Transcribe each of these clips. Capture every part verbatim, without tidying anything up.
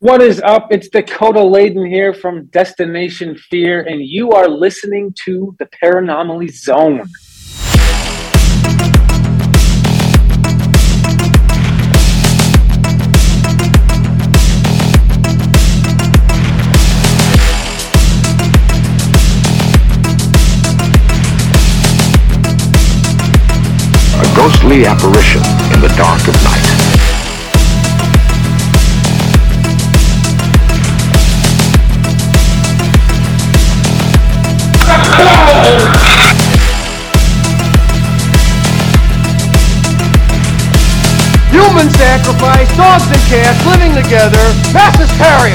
What is up? It's Dakota Layden here from Destination Fear, and you are listening to the Paranormal Zone. A ghostly apparition in the dark of night. Human sacrifice, dogs and cats living together, mass hysteria!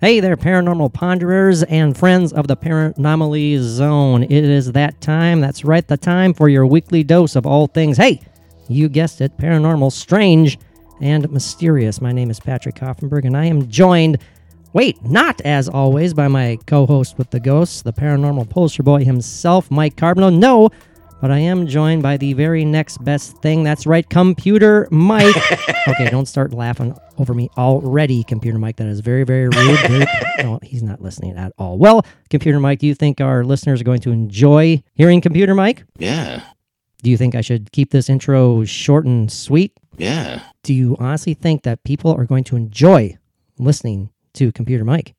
Hey there, paranormal ponderers and friends of the Paranormal Zone. It is that time. That's right, the time for your weekly dose of all things, hey, you guessed it, paranormal, strange, and mysterious. My name is Patrick Koffenberg, and I am joined, wait, not as always, by my co-host with the ghosts, the paranormal poster boy himself, Mike Carbono. No, but I am joined by the very next best thing. That's right, Computer Mike. Okay, don't start laughing over me already, Computer Mike. That is very, very rude. Very, no, he's not listening at all. Well, Computer Mike, do you think our listeners are going to enjoy hearing Computer Mike? Yeah. Do you think I should keep this intro short and sweet? Yeah. Do you honestly think that people are going to enjoy listening to Computer Mike?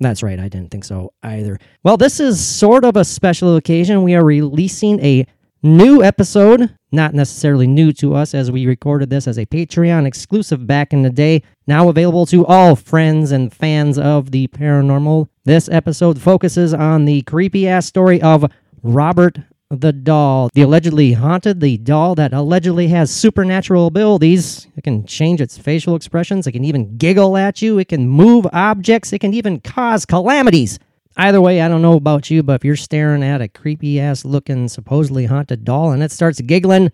That's right, I didn't think so either. Well, this is sort of a special occasion. We are releasing a new episode, not necessarily new to us, as we recorded this as a Patreon exclusive back in the day, now available to all friends and fans of the paranormal. This episode focuses on the creepy-ass story of Robert the Doll, the allegedly haunted, the doll that allegedly has supernatural abilities. It can change its facial expressions, it can even giggle at you, it can move objects, it can even cause calamities. Either way, I don't know about you, but if you're staring at a creepy-ass looking, supposedly haunted doll and it starts giggling,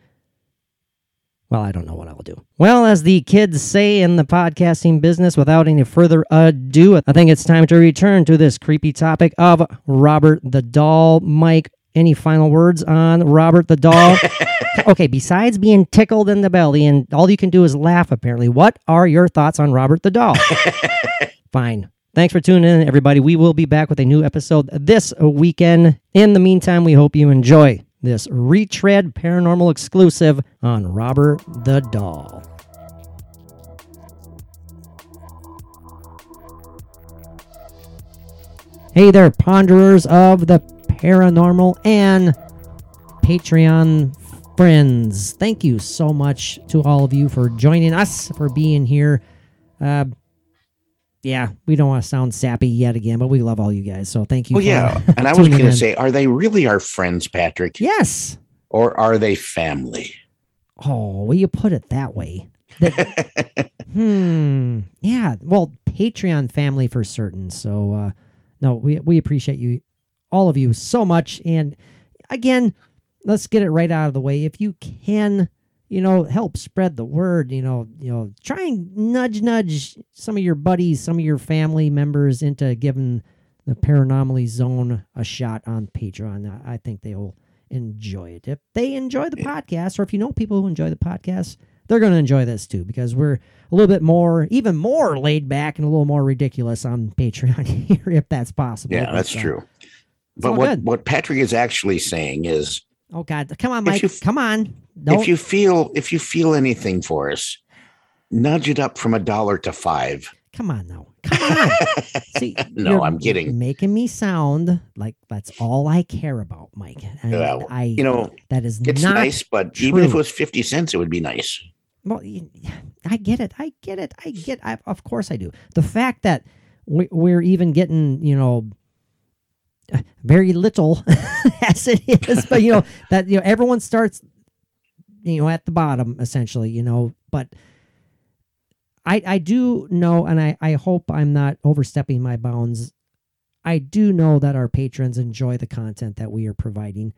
well, I don't know what I'll do. Well, as the kids say in the podcasting business, without any further ado, I think it's time to return to this creepy topic of Robert the Doll. Mike, any final words on Robert the Doll? Okay, besides being tickled in the belly and all you can do is laugh, apparently, what are your thoughts on Robert the Doll? Fine. Thanks for tuning in, everybody. We will be back with a new episode this weekend. In the meantime, we hope you enjoy this retread paranormal exclusive on Robert the Doll. Hey there, ponderers of the paranormal and Patreon friends. Thank you so much to all of you for joining us, for being here. Uh, yeah, we don't want to sound sappy yet again, but we love all you guys, so thank you. Oh, yeah, and I was going to say, are they really our friends, Patrick? Yes. Or are they family? Oh, well, you put it that way. The, hmm. Yeah, well, Patreon family for certain, so uh, no, we we appreciate you, all of you, so much. And again, let's get it right out of the way. If you can, you know, help spread the word, you know, you know, try and nudge, nudge some of your buddies, some of your family members into giving the Paranormal Zone a shot on Patreon. I think they will enjoy it. If they enjoy the podcast, or if you know people who enjoy the podcast, they're going to enjoy this too, because we're a little bit more, even more laid back and a little more ridiculous on Patreon here, if that's possible. Yeah, that's so true. But what, what Patrick is actually saying is, oh God, come on, Mike, you, come on. Don't. If you feel if you feel anything for us, nudge it up from a dollar to five. Come on now, come on. See, no, I'm kidding. Making me sound like that's all I care about, Mike. And well, I, you know, that is it's not nice, but true. Even if it was fifty cents, it would be nice. Well, I get it, I get it, I get. I, of course, I do. The fact that we're even getting, you know, very little as it is, but you know that you know everyone starts, you know, at the bottom essentially, you know. But I I do know, and I I hope I'm not overstepping my bounds. I do know that our patrons enjoy the content that we are providing,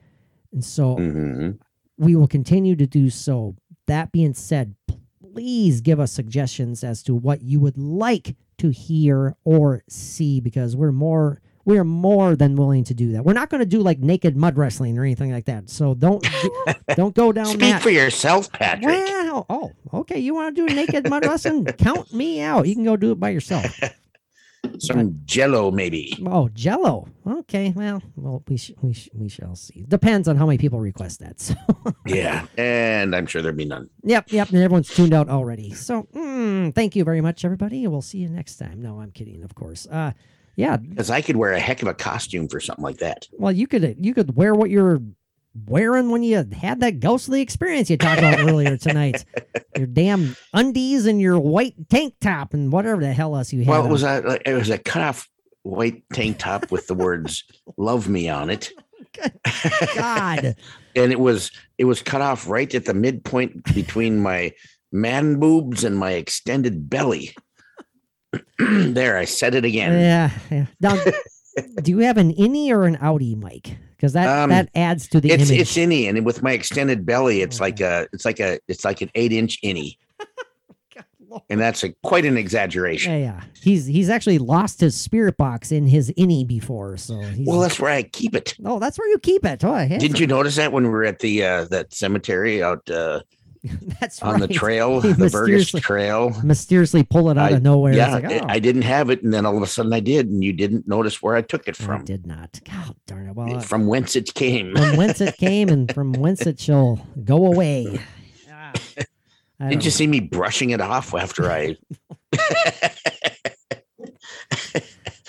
and so mm-hmm. we will continue to do so. That being said, please give us suggestions as to what you would like to hear or see, because we're more. We are more than willing to do that. We're not going to do like naked mud wrestling or anything like that. So don't don't go down. Speak that. for yourself, Patrick. Well, oh, okay. You want to do naked mud wrestling? Count me out. You can go do it by yourself. Some but, Jello, maybe. Oh, Jello. Okay. Well, well, we sh- we sh- we shall see. Depends on how many people request that. So. Yeah, and I'm sure there'll be none. Yep, yep. And everyone's tuned out already. So, mm, thank you very much, everybody. We'll see you next time. No, I'm kidding, of course. Uh. Yeah, because I could wear a heck of a costume for something like that. Well, you could you could wear what you're wearing when you had that ghostly experience you talked about earlier tonight. Your damn undies and your white tank top and whatever the hell else you had. Well, it was a it was a cut off white tank top with the words "Love Me" on it. Good God! And it was it was cut off right at the midpoint between my man boobs and my extended belly. There, I said it again. Yeah. yeah. Now, do you have an innie or an outie, Mike? Because that, um, that adds to the it's, image. It's innie, and with my extended belly, it's okay. like a it's like a it's like an eight inch innie, and that's a, quite an exaggeration. Yeah, yeah. He's he's actually lost his spirit box in his innie before, so he's, well, that's where I keep it. Oh, that's where you keep it. Oh, yeah. Didn't you notice that when we were at the uh, that cemetery out? Uh, That's on right. the trail, he the Burgess trail. Mysteriously pull it out I, of nowhere. Yeah, like, oh. I didn't have it, and then all of a sudden I did, and you didn't notice where I took it from. I did not. God darn it! Well, from uh, whence it came. From whence it came, and from whence it shall go away. Ah, didn't you know. see me brushing it off after I?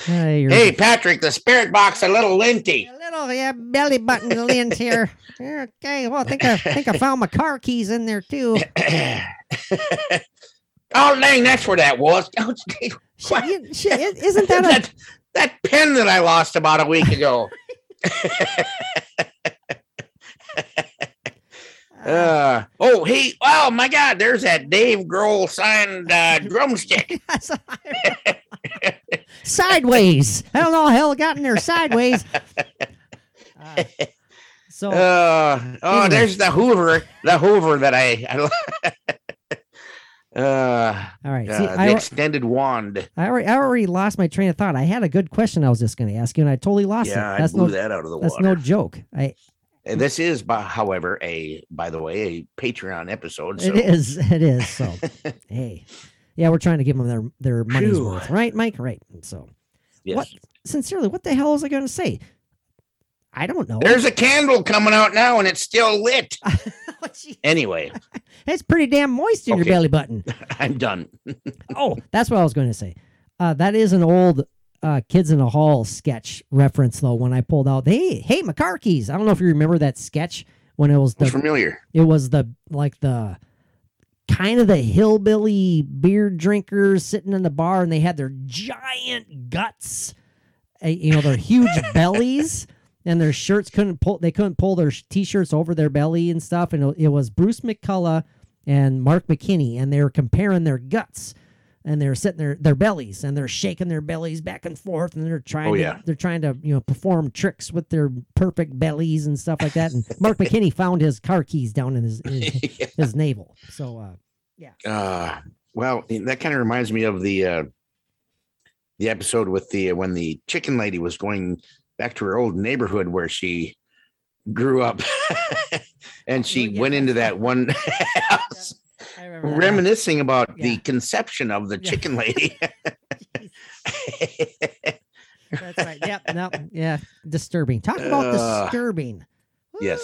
Hey, hey Patrick, the spirit box a little linty. A little, yeah, belly button lint here. Okay, well, I think I, I think I found my car keys in there too. Oh, dang, that's where that was. Shit, you, shit, isn't that, a... that that pen that I lost about a week ago? Uh, oh, he, oh my God, there's that Dave Grohl signed uh, drumstick. Sideways. I don't know how the hell it got in there sideways. Uh, so, uh, oh, anyway. There's the Hoover, the Hoover that I, I uh, all right, see, uh, the I, extended wand. I already, I already lost my train of thought. I had a good question I was just going to ask you, and I totally lost yeah, it. Yeah, I blew no, that out of the water. That's no joke. I. And this is, by, however, a by the way, a Patreon episode. So. It is. It is. So, hey, yeah, we're trying to give them their, their money's Phew. worth, right, Mike? Right. And so, yes. What, sincerely, what the hell was I going to say? I don't know. There's a candle coming out now, and it's still lit. Oh, anyway, it's pretty damn moist in okay. your belly button. I'm done. Oh, that's what I was going to say. Uh, that is an old. Uh, Kids in the Hall sketch reference though. When I pulled out, hey, hey, my car keys. I don't know if you remember that sketch when it was the, familiar. It was the like the kind of the hillbilly beer drinkers sitting in the bar, and they had their giant guts, you know, their huge bellies, and their shirts couldn't pull. They couldn't pull their t-shirts over their belly and stuff. And it was Bruce McCullough and Mark McKinney, and they were comparing their guts. And they're sitting their their bellies, and they're shaking their bellies back and forth, and they're trying oh, yeah. to they're trying to you know perform tricks with their perfect bellies and stuff like that. And Mark McKinney found his car keys down in his his, yeah. his navel. So uh, yeah. Uh, well, that kind of reminds me of the uh, the episode with the when the chicken lady was going back to her old neighborhood where she grew up, and she yeah. went into that one house. Reminiscing that. about yeah. the conception of the yeah. chicken lady. That's right. Yep. No. Yeah. Disturbing. Talk about uh, disturbing. Woo! Yes.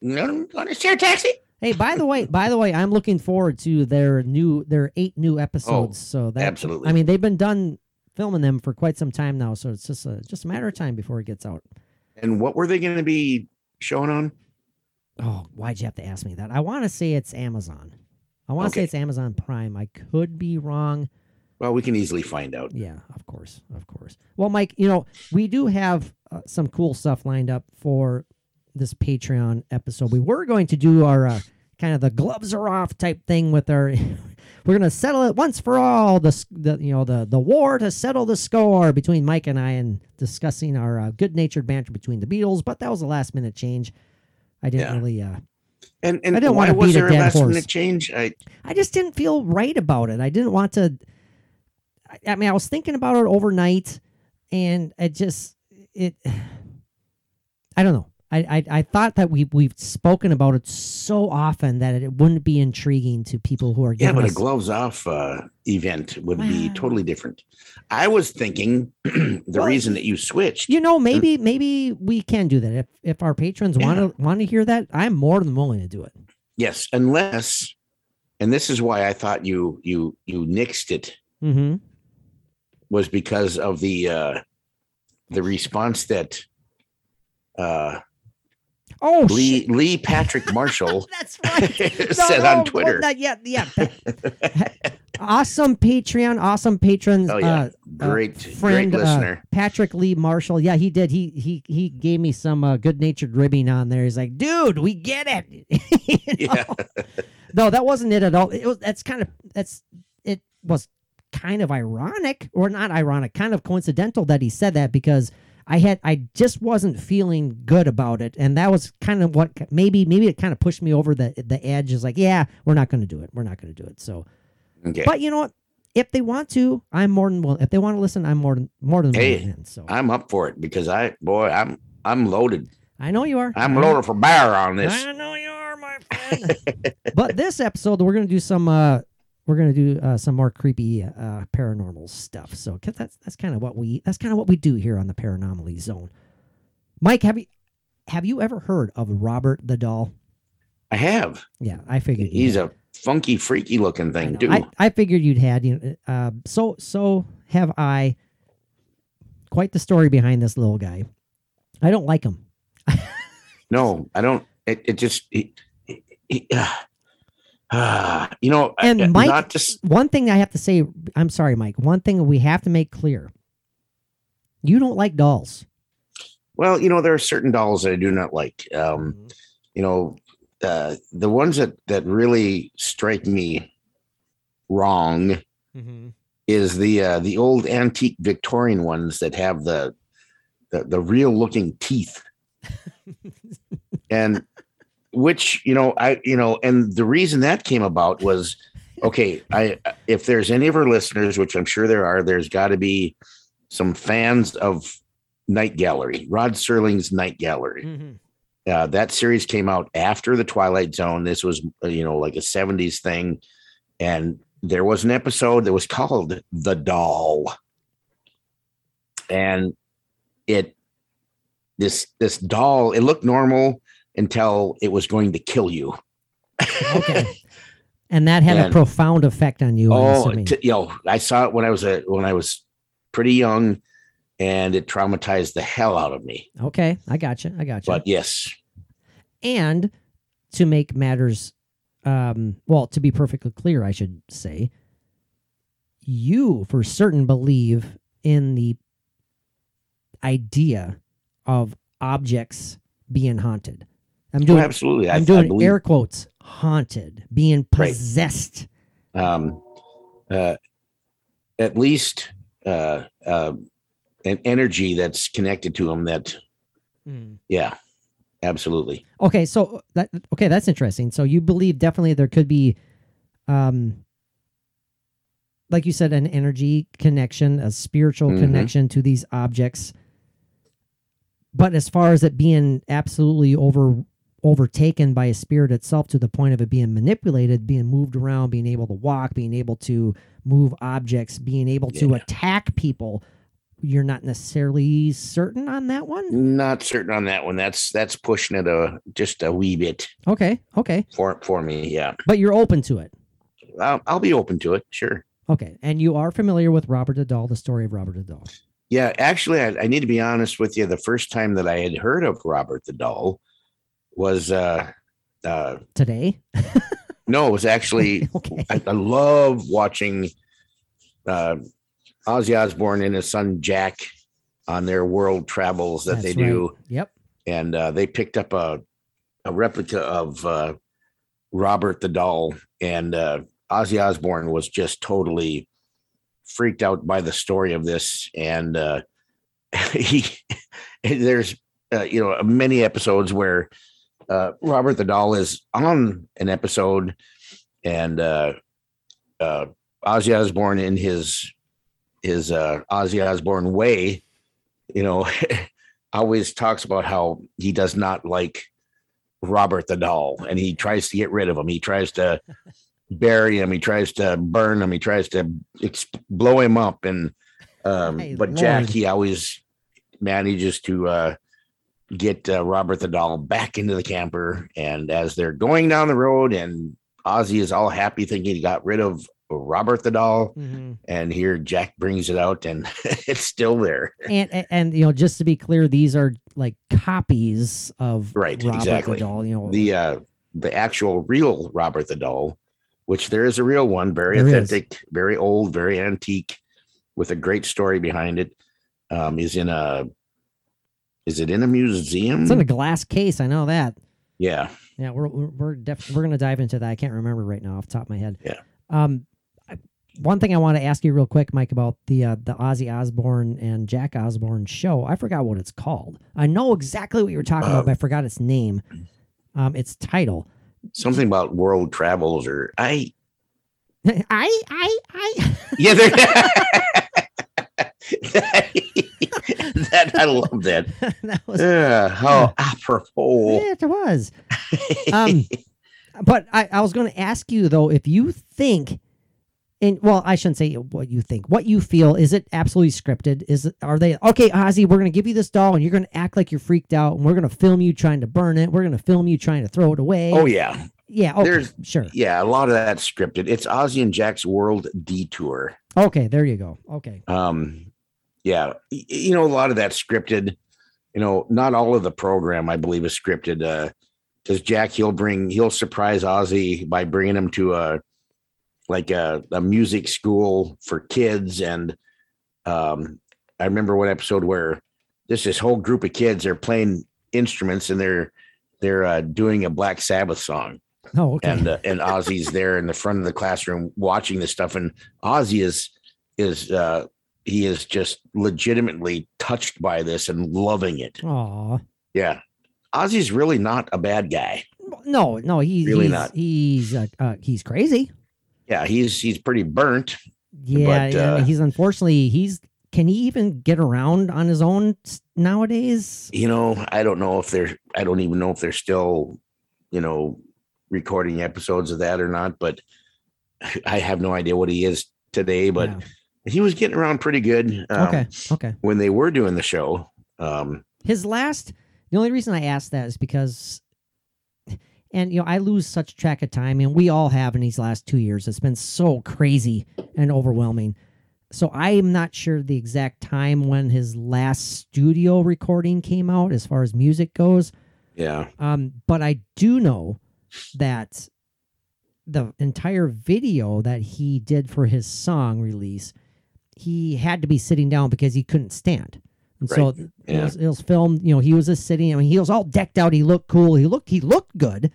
No, want to share taxi? Hey, by the way, by the way, I'm looking forward to their new, their eight new episodes. Oh, so that, absolutely. I mean, they've been done filming them for quite some time now, so it's just a just a matter of time before it gets out. And what were they going to be showing on? Oh, why'd you have to ask me that? I want to say it's Amazon. I want okay. to say it's Amazon Prime. I could be wrong. Well, we can easily find out. Yeah, of course. Of course. Well, Mike, you know, we do have uh, some cool stuff lined up for this Patreon episode. We were going to do our uh, kind of the gloves are off type thing with our we're going to settle it once for all the, the you know, the the war to settle the score between Mike and I and discussing our uh, good-natured banter between the Beatles, but that was a last minute change. I didn't yeah. really uh And, and I didn't why want to was beat there a dead horse. Minute change? I, I just didn't feel right about it. I didn't want to. I, I mean, I was thinking about it overnight, And I just, it, I don't know. I, I, I thought that we, we've spoken about it so often that it wouldn't be intriguing to people who are getting. Yeah, but us- a gloves off uh, event would wow. be totally different. I was thinking the well, reason that you switched. You know, maybe maybe we can do that. If if our patrons yeah. want to want to hear that, I'm more than willing to do it. Yes, unless, and this is why I thought you you you nixed it, mm-hmm. was because of the uh, the response that. Uh, Oh, Lee shit. Lee Patrick Marshall. That's right. No, said no, on Twitter. Well, yeah, yeah. Awesome Patreon, awesome patrons. Oh yeah, uh, great, uh, friend, great listener, uh, Patrick Lee Marshall. Yeah, he did. He he he gave me some uh, good natured ribbing on there. He's like, dude, we get it. You know? Yeah. No, that wasn't it at all. It was. That's kind of. That's. It was kind of ironic, or not ironic, kind of coincidental that he said that because. I had, I just wasn't feeling good about it, and that was kind of what maybe, maybe it kind of pushed me over the the edge. Is like, yeah, we're not going to do it. We're not going to do it. So, okay. But you know what? If they want to, I'm more than willing. If they want to listen, I'm more than more than hey, willing. So I'm up for it because I, boy, I'm I'm loaded. I know you are. I'm I loaded know. for bear on this. I know you are, my friend. But this episode, we're going to do some. Uh, We're gonna do uh, some more creepy uh, paranormal stuff. So that's that's kind of what we that's kind of what we do here on the Paranormal Zone. Mike, have you have you ever heard of Robert the Doll? I have. Yeah, I figured he's a funky, freaky looking thing too. I, I figured you'd had. You know, uh, so so have I. Quite the story behind this little guy. I don't like him. No, I don't. It it just. It, it, it, uh. Uh, you know, and Mike, not just... one thing I have to say, I'm sorry, Mike, one thing we have to make clear. You don't like dolls. Well, you know, there are certain dolls that I do not like. Um, mm-hmm. You know, uh, the ones that, that really strike me wrong mm-hmm. is the, uh, the old antique Victorian ones that have the, the, the real looking teeth. And, which, you know, I, you know, and the reason that came about was, okay, I, if there's any of our listeners, which I'm sure there are, there's got to be some fans of Night Gallery, Rod Serling's Night Gallery. Mm-hmm. Uh, that series came out after the Twilight Zone. This was, you know, like a seventies thing. And there was an episode that was called The Doll. And it, this, this doll, it looked normal. Until it was going to kill you. Okay. And that had and, a profound effect on you. Oh, t- you know, I saw it when I was a, when I was pretty young, and it traumatized the hell out of me. Okay. I gotcha. I gotcha. But yes. And to make matters, um, well, to be perfectly clear, I should say, you for certain believe in the idea of objects being haunted. I'm doing oh, absolutely. I, I'm doing I believe, air quotes. Haunted, being possessed. Right. Um, uh, at least uh, uh, an energy that's connected to them. That, mm. yeah, absolutely. Okay, so that okay, that's interesting. So you believe definitely there could be, um, like you said, an energy connection, a spiritual mm-hmm. connection to these objects. But as far as it being absolutely over overtaken by a spirit itself to the point of it being manipulated, being moved around, being able to walk, being able to move objects, being able yeah. to attack people, you're not necessarily certain on that one? Not certain on that one. That's that's pushing it a, just a wee bit. Okay, okay. For for me, yeah. But you're open to it? I'll, I'll be open to it, sure. Okay, and you are familiar with Robert the Doll, the story of Robert the Doll? Yeah, actually, I, I need to be honest with you. The first time that I had heard of Robert the Doll was uh, uh, today. No, it was actually. Okay. I, I love watching uh, Ozzy Osbourne and his son Jack on their world travels that That's they do. Right. Yep, and uh, they picked up a a replica of uh, Robert the Doll, and uh, Ozzy Osbourne was just totally freaked out by the story of this, and uh he there's uh, you know many episodes where uh Robert the Doll is on an episode, and uh uh Ozzy Osbourne in his his uh Ozzy Osbourne way you know, always talks about how he does not like Robert the Doll, and he tries to get rid of him. He tries to bury him. He tries to burn him. He tries to blow him up. And um, hey, but Lord. Jack, he always manages to uh, get uh, Robert the Doll back into the camper. And as they're going down the road, and Ozzy is all happy thinking he got rid of Robert the Doll, mm-hmm. and here Jack brings it out, and it's still there. And, and and you know, just to be clear, these are like copies of right, Robert exactly. the Doll. You know, the uh, the actual real Robert the Doll, which there is a real one, very authentic, is. very old, very antique, with a great story behind it. Um, is in a is it in a museum? It's in a glass case. I know that. Yeah, yeah. We're we're def- we're gonna dive into that. I can't remember right now off the top of my head. Yeah. Um. One thing I want to ask you real quick, Mike, about the uh, the Ozzy Osbourne and Jack Osbourne show. I forgot what it's called. I know exactly what you were talking uh, about, but I forgot its name. Um, its title. Something about world travels, or I, I, I, I. Yeah, that, that I love that. That was yeah, how yeah. apropos. Yeah, it was. Um, but I, I was going to ask you though, if you think. And well, I shouldn't say what you think. What you feel, is it absolutely scripted? Is it, are they, okay, Ozzy, we're going to give you this doll and you're going to act like you're freaked out and we're going to film you trying to burn it. We're going to film you trying to throw it away. Oh, yeah. Yeah. Okay, There's, sure. Yeah, a lot of that's scripted. It's Ozzy and Jack's World Detour. Okay, there you go. Okay. Um, yeah, you know, a lot of that's scripted. You know, not all of the program, I believe, is scripted. Uh, because Jack, he'll bring, he'll surprise Ozzy by bringing him to a, like a, a music school for kids. And um, I remember one episode where this this whole group of kids are playing instruments and they're they're uh, doing a Black Sabbath song. Oh, okay. And uh, and Ozzy's there in the front of the classroom watching this stuff. And Ozzy is is uh, he is just legitimately touched by this and loving it. Aww. Yeah, Ozzy's really not a bad guy. No, no, he, really he's not. He's uh, uh, he's crazy. Yeah, he's he's pretty burnt. Yeah, but, yeah uh, he's unfortunately he's can he even get around on his own nowadays? You know, I don't know if they're I don't even know if they're still, you know, recording episodes of that or not. But I have no idea what he is today. But yeah. he was getting around pretty good. Um, okay, okay. When they were doing the show, um, his last. The only reason I asked that is because. And, you know, I lose such track of time, and we all have in these last two years. It's been so crazy and overwhelming. So I'm not sure the exact time when his last studio recording came out as far as music goes. Yeah. Um, but I do know that the entire video that he did for his song release, he had to be sitting down because he couldn't stand. And right. so yeah. it, was, it was filmed, you know, he was just sitting, I mean, he was all decked out. He looked cool. He looked, he looked good,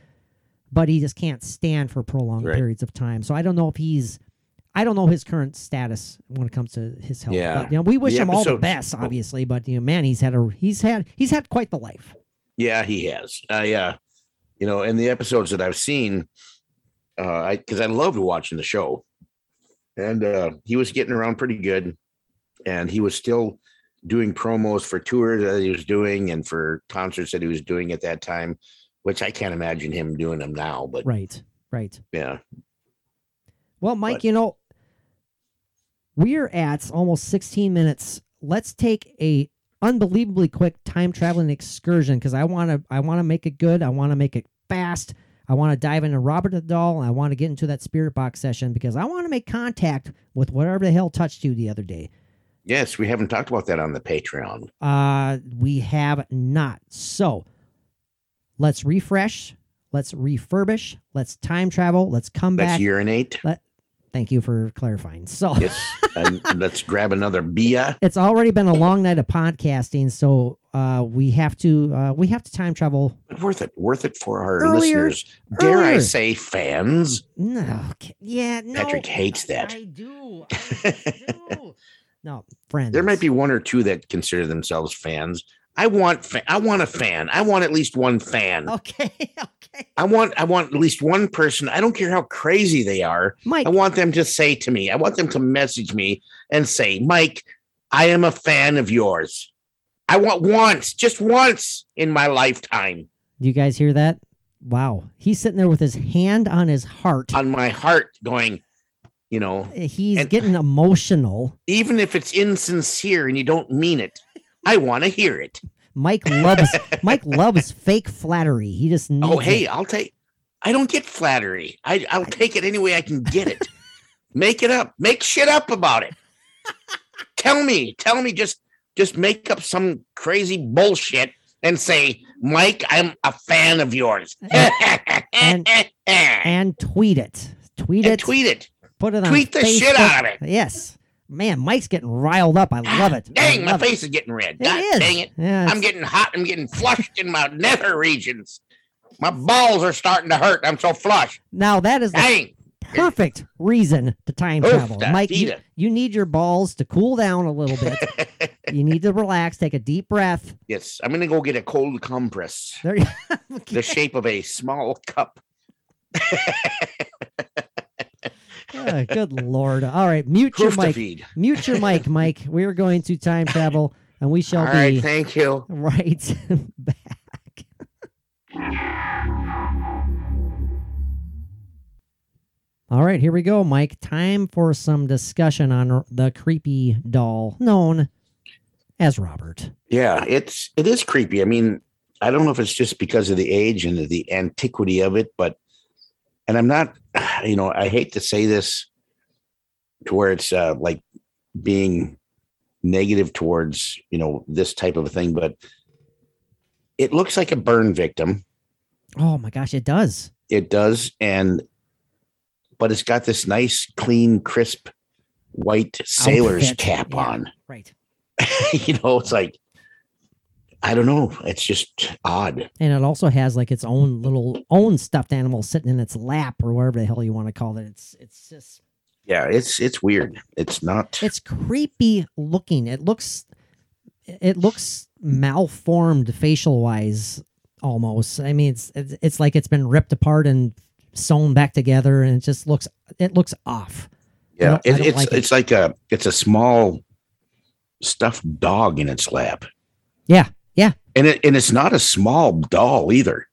but he just can't stand for prolonged right. periods of time. So I don't know if he's, I don't know his current status when it comes to his health. Yeah. But, you know, we wish the him episodes, all the best, obviously, but you know, man, he's had a, he's had, he's had quite the life. Yeah, he has. Uh, yeah. You know, in the episodes that I've seen, uh, I, cause I loved watching the show, and uh, he was getting around pretty good, and he was still doing promos for tours that he was doing and for concerts that he was doing at that time, which I can't imagine him doing them now, but right. Right. Yeah. Well, Mike, but, you know, we're at almost sixteen minutes. Let's take a unbelievably quick time traveling excursion. Cause I want to, I want to make it good. I want to make it fast. I want to dive into Robert the Doll. I want to get into that spirit box session because I want to make contact with whatever the hell touched you the other day. Yes, we haven't talked about that on the Patreon. Uh, we have not. So let's refresh. Let's refurbish. Let's time travel. Let's come let's back. Let's urinate. Let, thank you for clarifying. So yes, and let's grab another beer. It's already been a long night of podcasting, so uh, we have to uh, we have to time travel. Worth it. Worth it for our earlier, listeners. Dare earlier. I say fans? No. Yeah. No. Patrick hates that. I do. I do. No, friends. There might be one or two that consider themselves fans. I want fa- I want a fan. I want at least one fan. Okay, okay. I want I want at least one person. I don't care how crazy they are. Mike. I want them to say to me, I want them to message me and say, Mike, I am a fan of yours. I want once, just once in my lifetime. You guys hear that? Wow. He's sitting there with his hand on his heart. On my heart going, you know. He's getting emotional. Even if it's insincere and you don't mean it, I want to hear it. Mike loves Mike loves fake flattery. He just needs Oh, hey, it. I'll take I don't get flattery. I, I'll take it any way I can get it. Make it up. Make shit up about it. Tell me. Tell me. Just just make up some crazy bullshit and say, Mike, I'm a fan of yours. and, and tweet it. Tweet and it. Tweet it. Put it on Tweet the Facebook. Shit out of it. Yes. Man, Mike's getting riled up. I love it. Dang, love my face it. Is getting red. It God is. Dang it. Yeah, I'm getting hot. I'm getting flushed in my nether regions. My balls are starting to hurt. I'm so flushed. Now, that is the Dang. perfect reason to time Oof, travel. Mike, you, you need your balls to cool down a little bit. You need to relax. Take a deep breath. Yes. I'm going to go get a cold compress. There you okay. The shape of a small cup. Oh, good Lord. All right. Mute Proof your mic. Feed. Mute your mic, Mike. We're going to time travel, and we shall All be right, thank you. right back. All right, here we go, Mike. Time for some discussion on the creepy doll known as Robert. Yeah, it's it is creepy. I mean, I don't know if it's just because of the age and the antiquity of it, but and I'm not, you know, I hate to say this to where it's uh, like being negative towards, you know, this type of a thing, but it looks like a burn victim. Oh my gosh, it does. It does. And, but it's got this nice, clean, crisp, white sailor's Outfit. cap yeah, on. Right. You know, it's like, I don't know. It's just odd. And it also has like its own little own stuffed animal sitting in its lap or wherever the hell you want to call it. It's, it's just. Yeah, it's, it's weird. It's not. It's creepy looking. It looks, it looks. malformed facial wise almost. I mean, it's, it's it's like it's been ripped apart and sewn back together, and it just looks it looks off. Yeah, it, it's like it's it. like a it's a small stuffed dog in its lap. Yeah, yeah, and it and it's not a small doll either.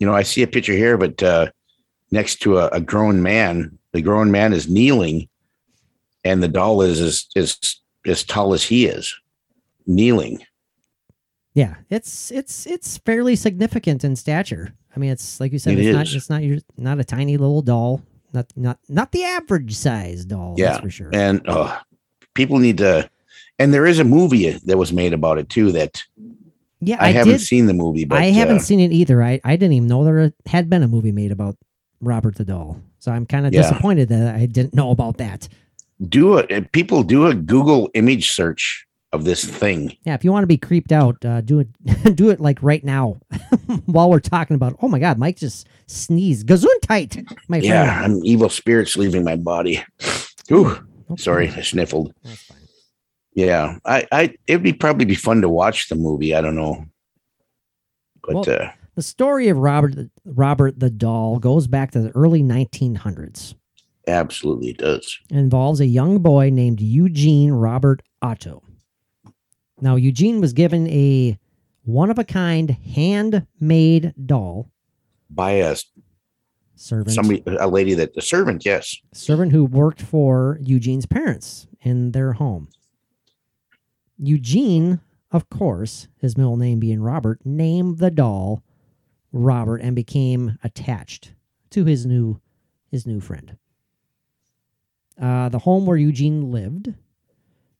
You know, I see a picture here, but uh, next to a, a grown man, the grown man is kneeling, and the doll is is is as tall as he is, kneeling. Yeah, it's it's it's fairly significant in stature. I mean, it's like you said, it it's is. not it's not your not a tiny little doll, not not not the average size doll. Yeah, that's for sure. And uh, people need to, and there is a movie that was made about it too. That yeah, I, I haven't did, seen the movie, but I haven't uh, seen it either. I, I didn't even know there had been a movie made about Robert the Doll, so I'm kind of yeah. disappointed that I didn't know about that. Do a people do a Google image search of this thing. Yeah, if you want to be creeped out, uh, do it do it like right now while we're talking about it. Oh my God, Mike just sneezed. Gesundheit, my friend. Yeah, I'm evil spirits leaving my body. Ooh, okay. Sorry, I sniffled. That's fine. Yeah, I, I it'd be probably be fun to watch the movie. I don't know. But well, uh, the story of Robert Robert the Doll goes back to the early nineteen hundreds. Absolutely it does. It involves a young boy named Eugene Robert Otto. Now, Eugene was given a one-of-a-kind handmade doll by a servant, somebody, a lady that the servant, yes, servant who worked for Eugene's parents in their home. Eugene, of course, his middle name being Robert, named the doll Robert and became attached to his new his new friend. Uh, the home where Eugene lived,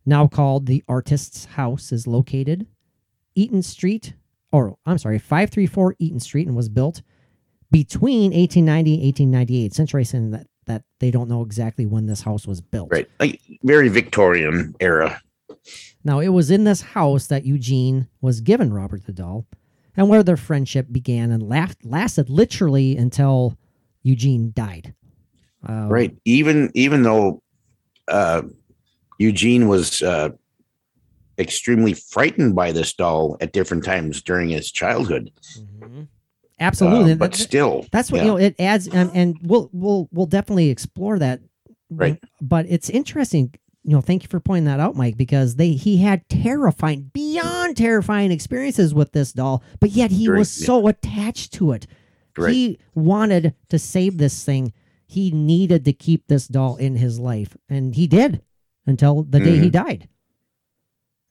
now called the Artist's House, is located Eaton Street, or I'm sorry, five thirty-four Eaton Street, and was built between eighteen ninety and eighteen ninety-eight. Century saying that, that they don't know exactly when this house was built. Right, like very Victorian era. Now, it was in this house that Eugene was given Robert the Doll, and where their friendship began and laughed, lasted literally until Eugene died. Um, right, even even though... Uh, Eugene was uh, extremely frightened by this doll at different times during his childhood. Mm-hmm. Absolutely, uh, but that, still, that's what yeah. you know. It adds, and, and we'll we'll we'll definitely explore that. Right, but it's interesting you know, thank you for pointing that out, Mike, because they he had terrifying, beyond terrifying experiences with this doll, but yet he Great. was so yeah. attached to it. Great. He wanted to save this thing. He needed to keep this doll in his life, and he did until the mm-hmm. day he died.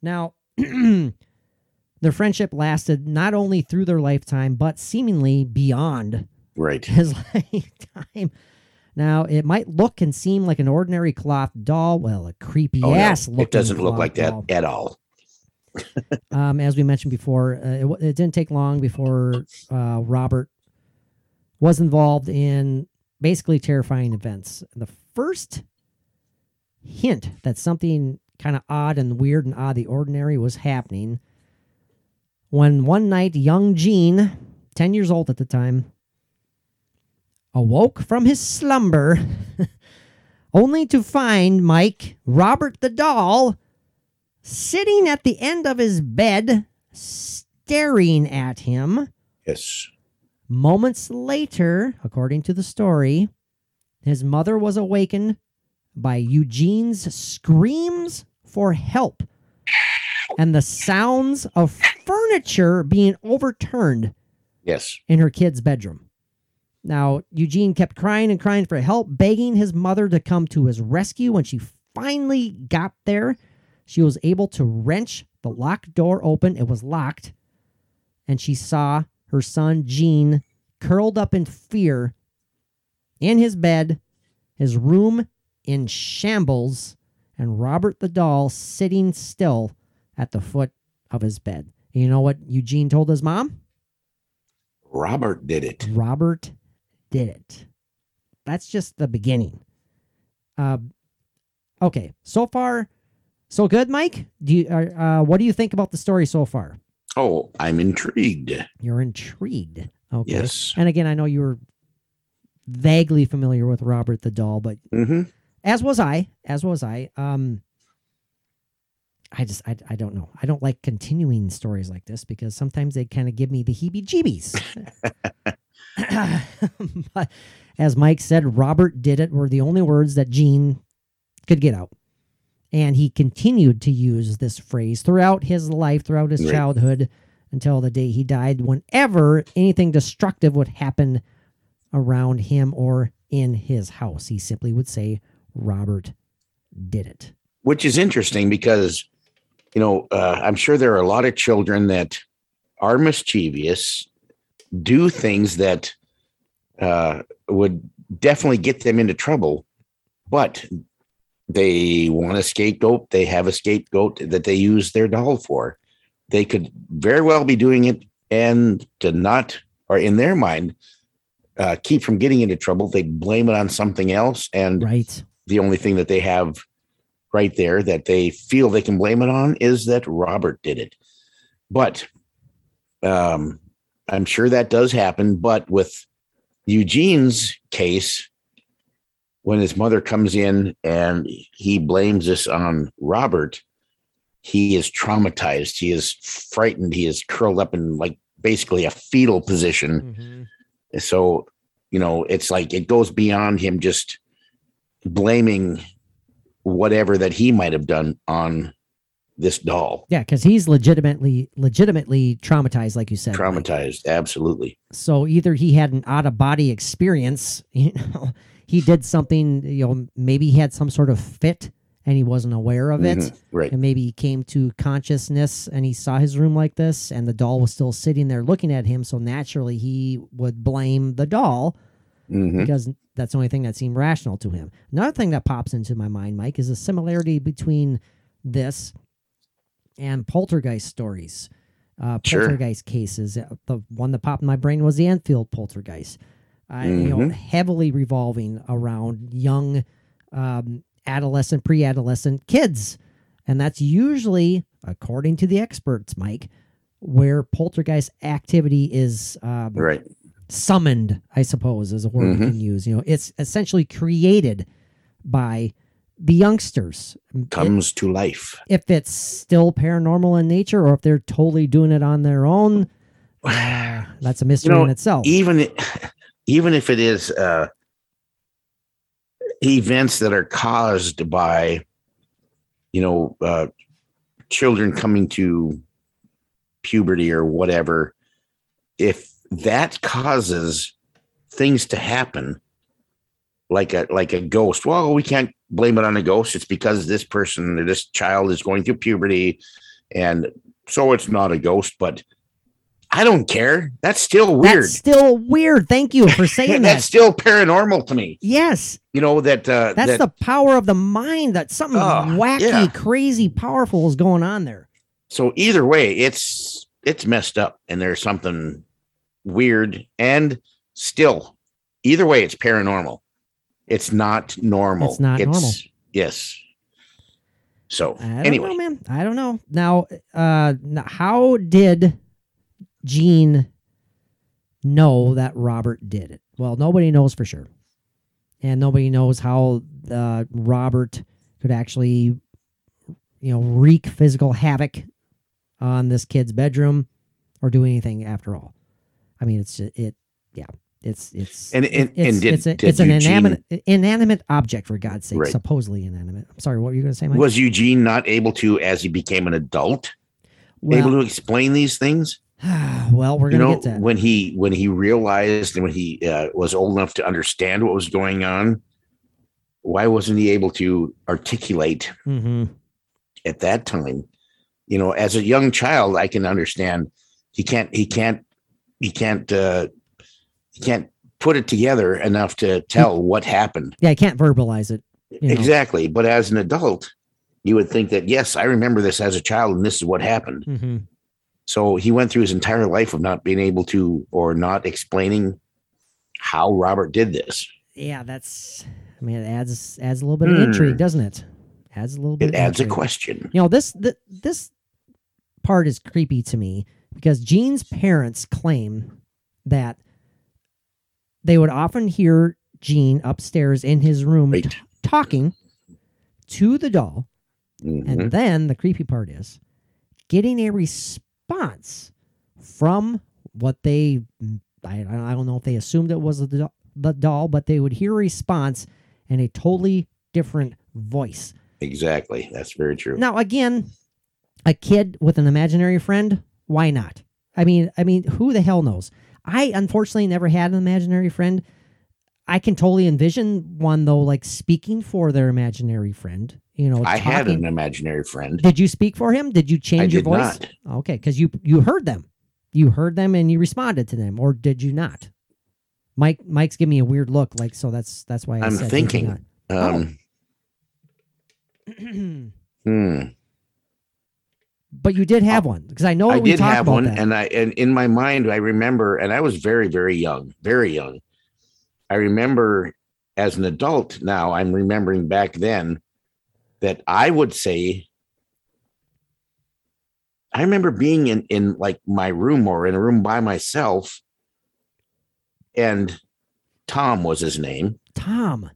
Now, their friendship lasted not only through their lifetime, but seemingly beyond right. his lifetime. Now, it might look and seem like an ordinary cloth doll. Well, a creepy oh, ass no. It doesn't look like that doll. At all. um, as we mentioned before, uh, it, it didn't take long before uh, Robert was involved in basically terrifying events. The first hint that something kind of odd and weird and out of the ordinary was happening when one night young Gene, ten years old at the time, awoke from his slumber only to find Mike, Robert the Doll, sitting at the end of his bed, staring at him. Yes. Moments later, according to the story, his mother was awakened by Eugene's screams for help and the sounds of furniture being overturned yes. in her kid's bedroom. Now, Eugene kept crying and crying for help, begging his mother to come to his rescue. When she finally got there, she was able to wrench the locked door open. It was locked, and she saw her son, Gene, curled up in fear in his bed, his room in shambles, and Robert the Doll sitting still at the foot of his bed. You know what Eugene told his mom? Robert did it. Robert did it. That's just the beginning. Uh, okay, so far, so good, Mike? Do you? Uh, what do you think about the story so far? Oh, I'm intrigued. You're intrigued. Okay. Yes. And again, I know you were vaguely familiar with Robert the Doll, but mm-hmm. as was I, as was I. Um, I just, I, I don't know. I don't like continuing stories like this because sometimes they kind of give me the heebie-jeebies. But as Mike said, Robert did it were the only words that Gene could get out. And he continued to use this phrase throughout his life, throughout his childhood, until the day he died, whenever anything destructive would happen around him or in his house. He simply would say, Robert did it. Which is interesting because, you know, uh, I'm sure there are a lot of children that are mischievous, do things that uh, would definitely get them into trouble, but they want a scapegoat. They have a scapegoat that they use their doll for. They could very well be doing it and to not, or in their mind, uh, keep from getting into trouble. They blame it on something else. And right. the only thing that they have right there that they feel they can blame it on is that Robert did it. But um, I'm sure that does happen. But with Eugene's case, when his mother comes in and he blames this on Robert, he is traumatized. He is frightened. He is curled up in like basically a fetal position. Mm-hmm. So, you know, it's like it goes beyond him just blaming whatever that he might have done on this doll. Yeah, because he's legitimately, legitimately traumatized, like you said. Traumatized, Mike. Absolutely. So either he had an out-of-body experience, you know, he did something, you know, maybe he had some sort of fit and he wasn't aware of it. Mm-hmm, right. And maybe he came to consciousness and he saw his room like this and the doll was still sitting there looking at him. So naturally he would blame the doll mm-hmm. because that's the only thing that seemed rational to him. Another thing that pops into my mind, Mike, is the similarity between this and poltergeist stories, uh, poltergeist sure. cases. The one that popped in my brain was the Enfield poltergeist. Uh, mm-hmm. you know, heavily revolving around young um, adolescent, pre-adolescent kids. And that's usually, according to the experts, Mike, where poltergeist activity is um, right. summoned, I suppose, is a word mm-hmm. we can use. You know, it's essentially created by the youngsters. Comes it, to life. If it's still paranormal in nature or if they're totally doing it on their own, uh, that's a mystery you know, in itself. Even... It- Even if it is uh, events that are caused by you know, uh, children coming to puberty or whatever, if that causes things to happen, like a like a ghost, well, we can't blame it on a ghost. It's because this person or this child is going through puberty, and so it's not a ghost. But I don't care. That's still weird. That's still weird. Thank you for saying that. That's still paranormal to me. Yes. You know, that... Uh, that's that, the power of the mind, that something uh, wacky, yeah. crazy, powerful is going on there. So either way, it's it's messed up, and there's something weird. And still, either way, it's paranormal. It's not normal. It's not it's, normal. Yes. So, I don't anyway. Know, man. I don't know. Now, uh, how did... Gene know that Robert did it? Well, nobody knows for sure, and nobody knows how uh, Robert could actually, you know, wreak physical havoc on this kid's bedroom or do anything. After all, I mean, it's it, yeah, it's it's and and it's, and did, it's, a, did it's an inanimate, inanimate object, for God's sake, right. supposedly inanimate. I'm sorry, what were you going to say, Mike? Was Eugene not able to, as he became an adult, well, able to explain these things? Well, we're going to get to that. When he, when he realized and when he uh, was old enough to understand what was going on, why wasn't he able to articulate mm-hmm. at that time? You know, as a young child, I can understand he can't, he can't, he can't, uh, he can't put it together enough to tell he, what happened. Yeah. I can't verbalize it. You know. Exactly. But as an adult, you would think that, yes, I remember this as a child and this is what happened. Mm-hmm. So he went through his entire life of not being able to, or not explaining how Robert did this. Yeah, that's, I mean, it adds adds a little bit of mm. intrigue, doesn't it? Adds a little bit. It of adds intrigue. A question. You know, this the, this part is creepy to me because Gene's parents claim that they would often hear Gene upstairs in his room right. t- talking to the doll, mm-hmm. and then the creepy part is getting a response. response from what they, I, I don't know if they assumed it was the, the doll, but they would hear a response in a totally different voice. Exactly. That's very true. Now, again, a kid with an imaginary friend, why not? I mean, I mean, who the hell knows? I unfortunately never had an imaginary friend. I can totally envision one, though, like speaking for their imaginary friend. You know, I talking. had an imaginary friend. Did you speak for him? Did you change I your did voice? Not. Okay, because you you heard them, you heard them, and you responded to them, or did you not? Mike Mike's giving me a weird look, like so. That's that's why I I'm said thinking. Um, oh. hmm. But you did have one because I know I we did talked have about one, that. and I and in my mind I remember, and I was very very young, very young. I remember as an adult now. I'm remembering back then. That I would say, I remember being in, in like my room or in a room by myself, and Tom was his name. Tom.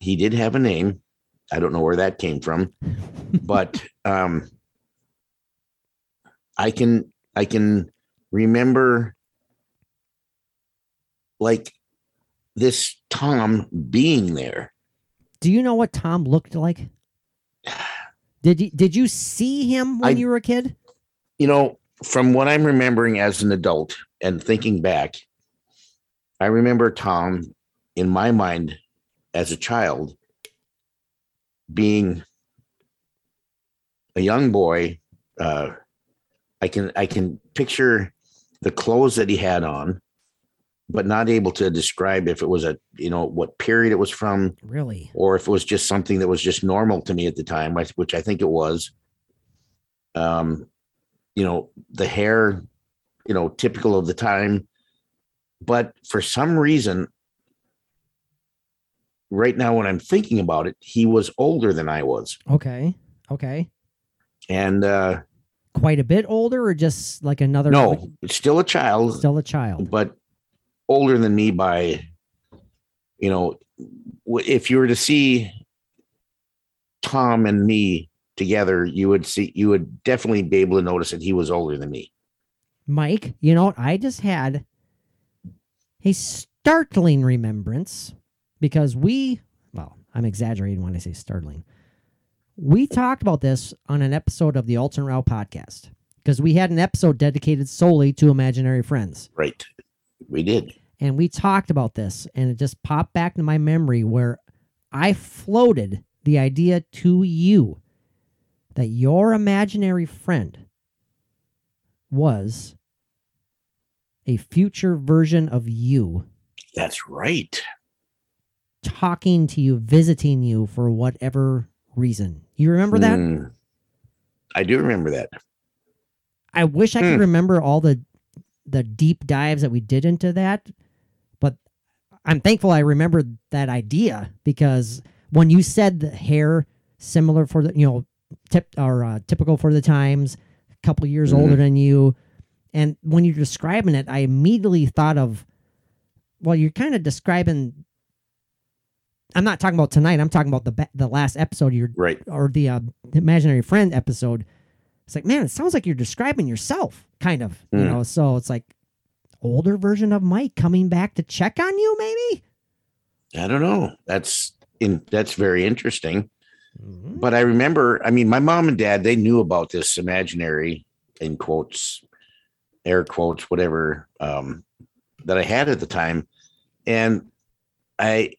He did have a name. I don't know where that came from, but um, I can I can remember like this Tom being there. Do you know what Tom looked like? Did you, did you see him when I, you were a kid? You know, from what I'm remembering as an adult and thinking back, I remember Tom in my mind as a child being a young boy. Uh, I can I can picture the clothes that he had on, but not able to describe if it was a, you know, what period it was from, really, or if it was just something that was just normal to me at the time, which I think it was. Um, you know, the hair, you know, typical of the time, but for some reason, right now when I'm thinking about it, he was older than I was. Okay, okay, and uh, quite a bit older, or just like another? No, still a child, still a child, but. Older than me by, you know, if you were to see Tom and me together, you would see, you would definitely be able to notice that he was older than me. Mike, you know, I just had a startling remembrance because we, well, I'm exaggerating when I say startling. We talked about this on an episode of the Alton Rao podcast because we had an episode dedicated solely to imaginary friends. Right. We did. And we talked about this, and it just popped back to my memory where I floated the idea to you that your imaginary friend was a future version of you. That's right. Talking to you, visiting you for whatever reason. You remember that? Mm, I do remember that. I wish I mm. could remember all the the deep dives that we did into that, but I'm thankful I remembered that idea because when you said the hair similar for the, you know, tip or uh, typical for the times, a couple years mm-hmm. older than you, and when you're describing it, I immediately thought of, well, you're kind of describing. I'm not talking about tonight. I'm talking about the the last episode. You're right, or the uh, imaginary friend episode. It's like, man, it sounds like you're describing yourself, kind of, mm. you know. So it's like older version of Mike coming back to check on you, maybe. I don't know. That's in. That's very interesting. Mm-hmm. But I remember. I mean, my mom and dad, they knew about this imaginary, in quotes, air quotes, whatever, um, that I had at the time, and I.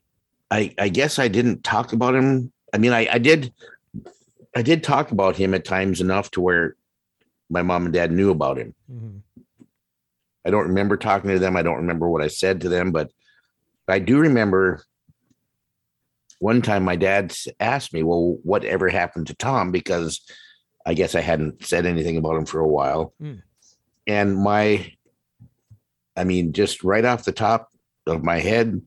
I, I guess I didn't talk about him. I mean, I, I did I did talk about him at times enough to where my mom and dad knew about him. Mm-hmm. I don't remember talking to them. I don't remember what I said to them, but I do remember one time my dad asked me, well, whatever happened to Tom? Because I guess I hadn't said anything about him for a while. Mm. And my, I mean, just right off the top of my head,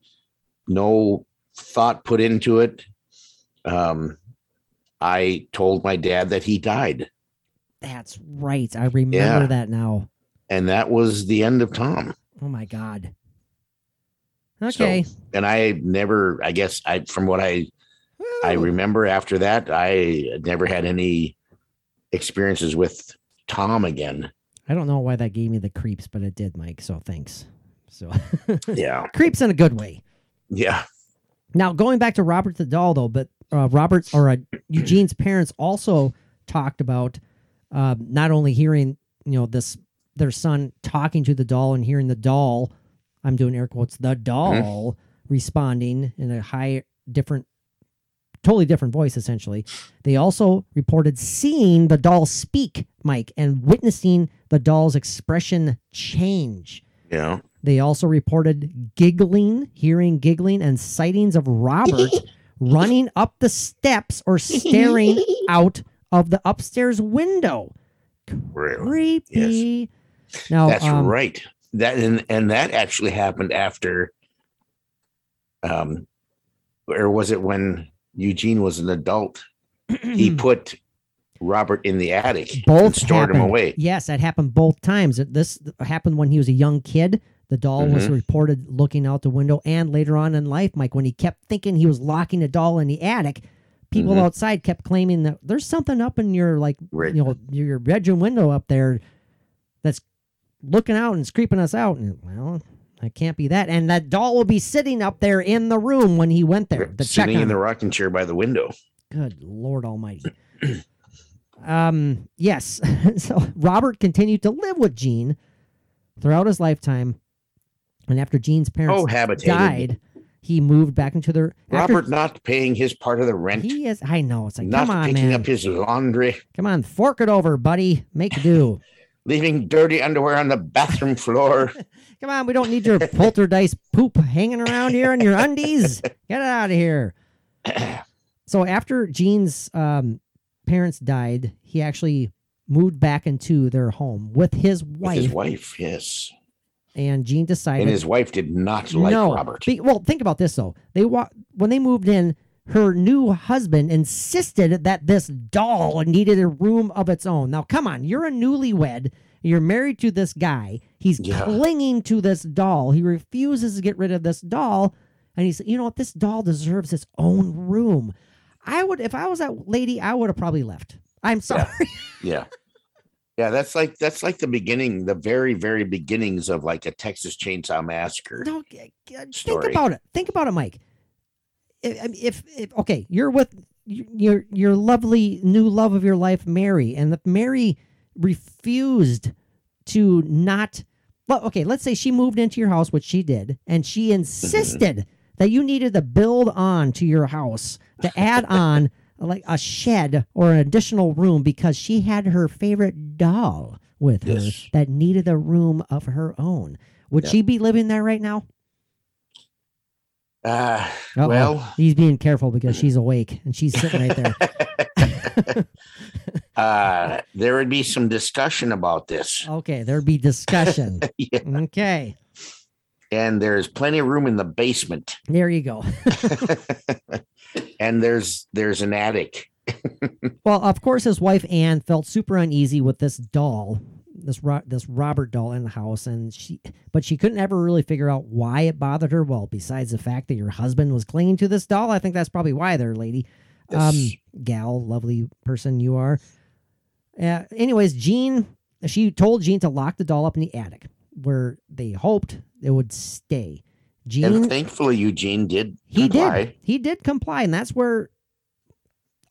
no thought put into it. Um, I told my dad that he died. That's right. I remember yeah. that now. And that was the end of Tom. Oh my God. Okay. So, and I never, I guess I, from what I, Woo. I remember after that, I never had any experiences with Tom again. I don't know why that gave me the creeps, but it did, Mike. So thanks. So yeah, creeps in a good way. Yeah. Now, going back to Robert the Doll, though, but uh, Robert's or uh, Eugene's parents also talked about uh, not only hearing, you know, this their son talking to the doll and hearing the doll, I'm doing air quotes, the doll mm-hmm. responding in a high, different, totally different voice, essentially. They also reported seeing the doll speak, Mike, and witnessing the doll's expression change. Yeah. They also reported giggling, hearing giggling, and sightings of Robert running up the steps or staring out of the upstairs window. Creepy. Yes. Now, that's um, right. That and, and that actually happened after, um, or was it when Eugene was an adult? He put Robert in the attic both and stored happened. him away. Yes, that happened both times. This happened when he was a young kid. The doll mm-hmm. was reported looking out the window, and later on in life, Mike, when he kept thinking he was locking the doll in the attic, people mm-hmm. outside kept claiming that there's something up in your, like, right. you know, your bedroom window up there that's looking out and it's creeping us out. And well, that can't be that. And that doll will be sitting up there in the room when he went there. The sitting in the rocking chair by the window. Good Lord Almighty. um. Yes. So Robert continued to live with Gene throughout his lifetime. And after Gene's parents oh, died, he moved back into the... Robert after, not paying his part of the rent. He is... I know. It's like, not come on, picking man. up his laundry. Come on, fork it over, buddy. Make do. Leaving dirty underwear on the bathroom floor. Come on, we don't need your poltergeist poop hanging around here in your undies. Get it out of here. So after Gene's um, parents died, he actually moved back into their home with his wife. With his wife, yes. And Gene decided... And his wife did not like no. Robert. Be, well, think about this, though. They wa- When they moved in, her new husband insisted that this doll needed a room of its own. Now, come on. You're a newlywed. You're married to this guy. He's yeah. clinging to this doll. He refuses to get rid of this doll. And he said, you know what? This doll deserves its own room. I would... If I was that lady, I would have probably left. I'm sorry. Yeah. Yeah. Yeah, that's like that's like the beginning, the very, very beginnings of like a Texas Chainsaw Massacre. No, think story. about it. Think about it, Mike. If, if, if okay, you're with your your lovely new love of your life, Mary. And the Mary refused to not... Well, okay, let's say she moved into your house, which she did, and she insisted that you needed to build on to your house, to add on like a shed or an additional room, because she had her favorite doll with yes. her that needed a room of her own. Would yeah. she be living there right now? Uh, Uh-oh. Well... He's being careful because she's awake and she's sitting right there. Uh, there would be some discussion about this. Okay, there'd be discussion. yeah. Okay. And there's plenty of room in the basement. There you go. And there's there's an attic. Well, of course, his wife, Anne, felt super uneasy with this doll, this ro- this Robert doll in the house, and she but she couldn't ever really figure out why it bothered her. Well, besides the fact that your husband was clinging to this doll, I think that's probably why there, lady. Yes. Um, gal, lovely person you are. Uh, anyways, Jean, she told Jean to lock the doll up in the attic where they hoped it would stay. Jean, and thankfully, Eugene did he comply. Did. He did comply, and that's where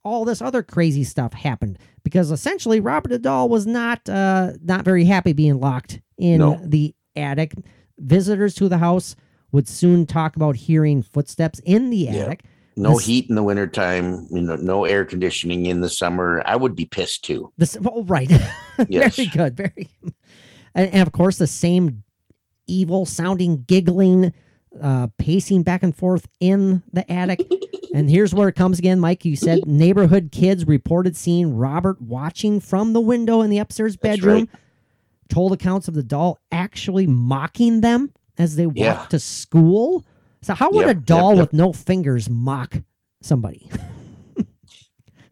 all this other crazy stuff happened, because essentially Robert the Doll was not uh, not very happy being locked in no. the attic. Visitors to the house would soon talk about hearing footsteps in the attic. Yeah. No this, heat in the wintertime, you know, no air conditioning in the summer. I would be pissed too. This, well, right. Yes. Very good. Very. And, and of course, the same evil sounding, giggling, uh, pacing back and forth in the attic. And here's where it comes again, Mike. You said neighborhood kids reported seeing Robert watching from the window in the upstairs bedroom. That's right. Told accounts of the doll actually mocking them as they walked yeah. to school. So how would yep, a doll yep, yep. with no fingers mock somebody?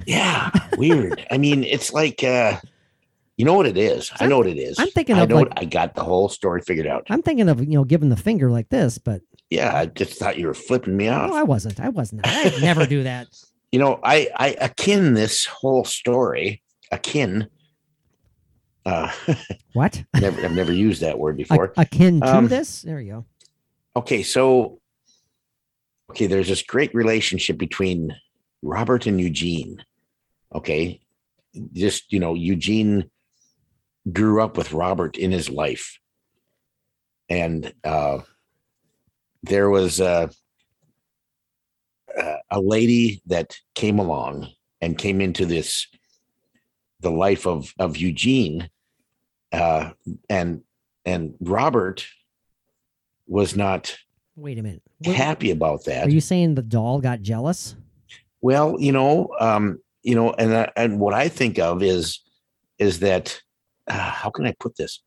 Yeah, weird. I mean, it's like, uh, you know what it is. I know what it is. I'm thinking I of know like, I got the whole story figured out. I'm thinking of, you know, giving the finger like this, but. Yeah, I just thought you were flipping me off. No, I wasn't. I wasn't. I'd never do that. You know, I, I akin this whole story, akin. Uh, what? never, I've never used that word before. A- akin to um, this? There you go. Okay, so, okay, there's this great relationship between Robert and Eugene, okay? Just, you know, Eugene grew up with Robert in his life. And uh, there was a, a lady that came along and came into this, the life of, of Eugene, uh, and and Robert... was not wait a minute wait, happy about that. Are you saying the doll got jealous? Well, you know, um, you know, and uh, and what I think of is is that uh, how can I put this?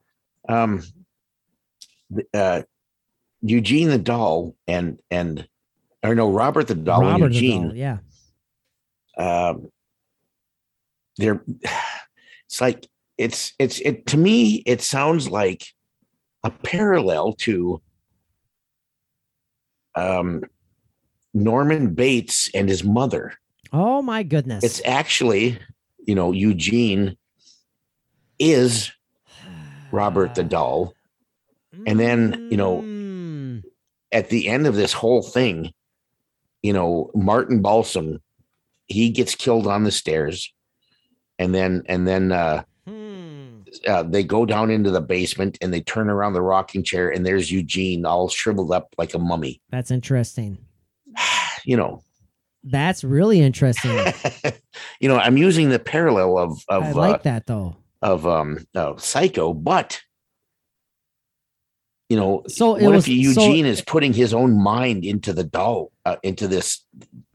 Um, uh, Eugene the doll and and or no Robert the doll Robert and Eugene, the doll, yeah. Um, they're it's like it's it's it to me it sounds like a parallel to. Um, Norman Bates and his mother. Oh my goodness. It's actually, you know, Eugene is Robert the doll. And then, you know, mm. at the end of this whole thing, you know, Martin Balsam, he gets killed on the stairs. And then, and then, uh, mm. uh, they go down into the basement and they turn around the rocking chair and there's Eugene all shriveled up like a mummy. That's interesting. You know, that's really interesting. You know, I'm using the parallel of, of, I like uh, that though of, um, uh, Psycho, but you know, so what it was, if Eugene so, is putting his own mind into the doll, uh, into this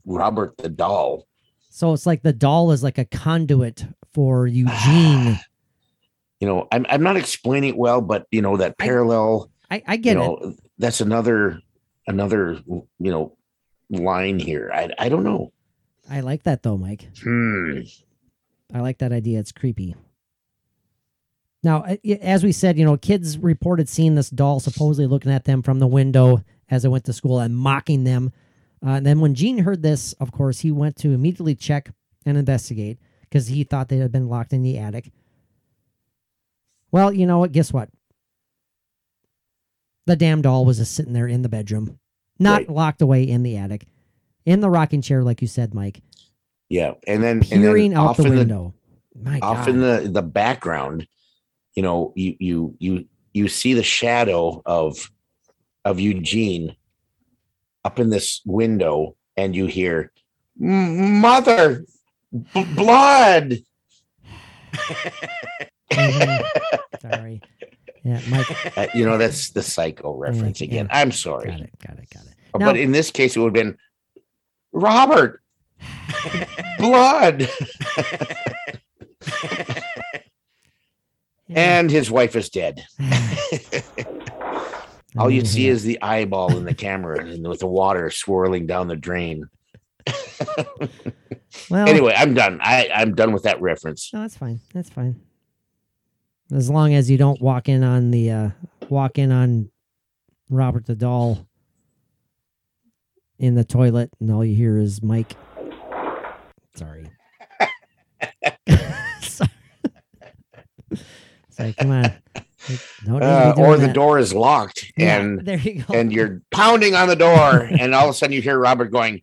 Robert the doll. So it's like the doll is like a conduit for Eugene. You know, I'm I'm not explaining it well, but you know that parallel. I, I, I get you know, it. That's another another you know line here. I I don't know. I like that though, Mike. Hmm. I like that idea. It's creepy. Now, as we said, you know, kids reported seeing this doll supposedly looking at them from the window as they went to school and mocking them. Uh, and then when Gene heard this, of course, he went to immediately check and investigate because he thought they had been locked in the attic. Well, you know what? Guess what? The damn doll was just sitting there in the bedroom, not right. locked away in the attic, in the rocking chair, like you said, Mike. Yeah. And then peering and then out the window. The, My off God. in the, the background, you know, you, you, you, you see the shadow of, of Eugene up in this window, and you hear mother b- blood. Mm-hmm. Sorry. Yeah, Mike. Uh, you know, that's the Psycho reference again. Yeah. I'm sorry. Got it. Got it. Got it. Now, but in this case, it would have been Robert blood. Yeah. And his wife is dead. All you see is the eyeball in the camera and with the water swirling down the drain. Well, anyway, I'm done. I, I'm done with that reference. No, that's fine. That's fine. As long as you don't walk in on the uh, walk in on Robert the Doll in the toilet, and all you hear is Mike. Sorry. Sorry. It's like, come on. Uh, or the that. door is locked, yeah, and there you go. And you're pounding on the door, and all of a sudden you hear Robert going,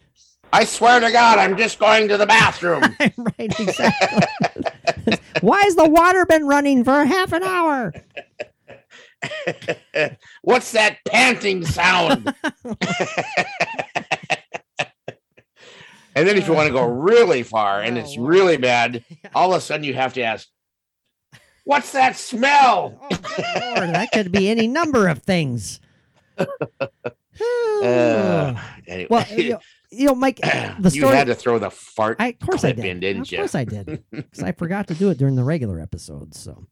"I swear to God, I'm just going to the bathroom." Right, exactly. Why has the water been running for half an hour? What's that panting sound? And then if you want to go really far and it's really bad, all of a sudden you have to ask, what's that smell? Oh, good Lord, that could be any number of things. uh, anyway. Well, you know, you know, Mike, the story. You had to throw the fart I, of course clip I did. in, didn't of you? Of course I did. Because I forgot to do it during the regular episode. So,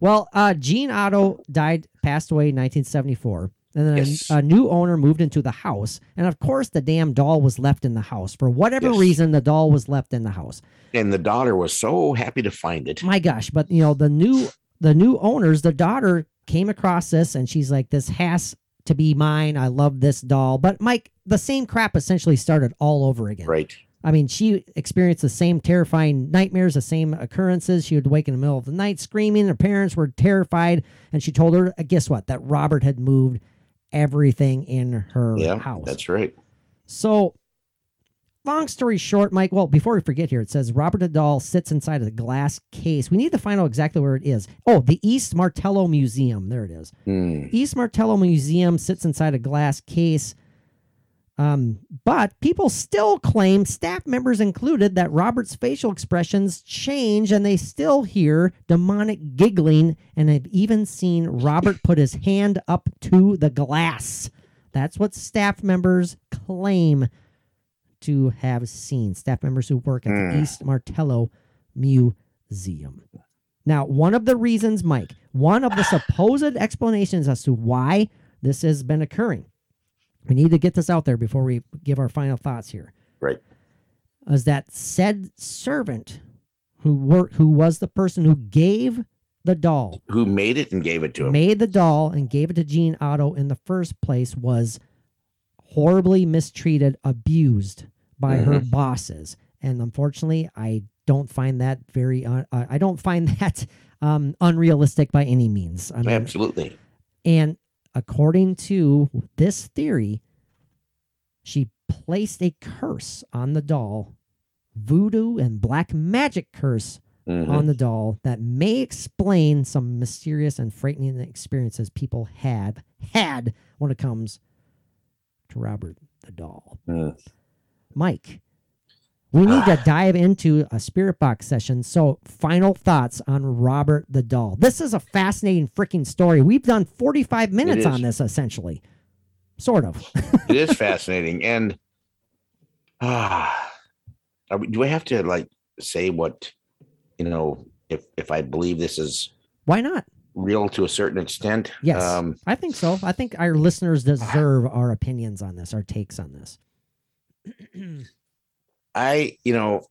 well, uh, Gene Otto died, passed away in nineteen seventy-four. And then yes. a, a new owner moved into the house. And of course, the damn doll was left in the house. For whatever yes. reason, the doll was left in the house. And the daughter was so happy to find it. My gosh. But, you know, the new the new owners, the daughter came across this and she's like, this has to be mine. I love this doll. But Mike, the same crap essentially started all over again. Right. I mean, she experienced the same terrifying nightmares, the same occurrences. She would wake in the middle of the night screaming. Her parents were terrified. And she told her, guess what? That Robert had moved everything in her yeah, house. That's right. So long story short, Mike, well, before we forget here, it says Robert the Doll sits inside of a glass case. We need to find out exactly where it is. Oh, the East Martello Museum. There it is. Mm. East Martello Museum sits inside a glass case. Um, but people still claim, staff members included, that Robert's facial expressions change, and they still hear demonic giggling, and have even seen Robert put his hand up to the glass. That's what staff members claim to have seen. Staff members who work at the East Martello Museum. Now, one of the reasons, Mike, one of the supposed explanations as to why this has been occurring. We need to get this out there before we give our final thoughts here. Right. As that said servant who were, who was the person who gave the doll. Who made it and gave it to him. Made the doll and gave it to Gene Otto in the first place was horribly mistreated, abused by mm-hmm. her bosses. And unfortunately, I don't find that very, uh, I don't find that um, unrealistic by any means. I mean, absolutely. And according to this theory, she placed a curse on the doll, voodoo and black magic curse mm-hmm. on the doll that may explain some mysterious and frightening experiences people have had when it comes to Robert the Doll. Mm. Mike, we need to dive into a spirit box session. So final thoughts on Robert the Doll. This is a fascinating freaking story. We've done forty-five minutes on this, essentially. Sort of. It is fascinating. And uh, we, do I have to like say what, you know, if, if I believe this is. Why not? Real to a certain extent. Yes, um, I think so. I think our listeners deserve our opinions on this, our takes on this. I, you know,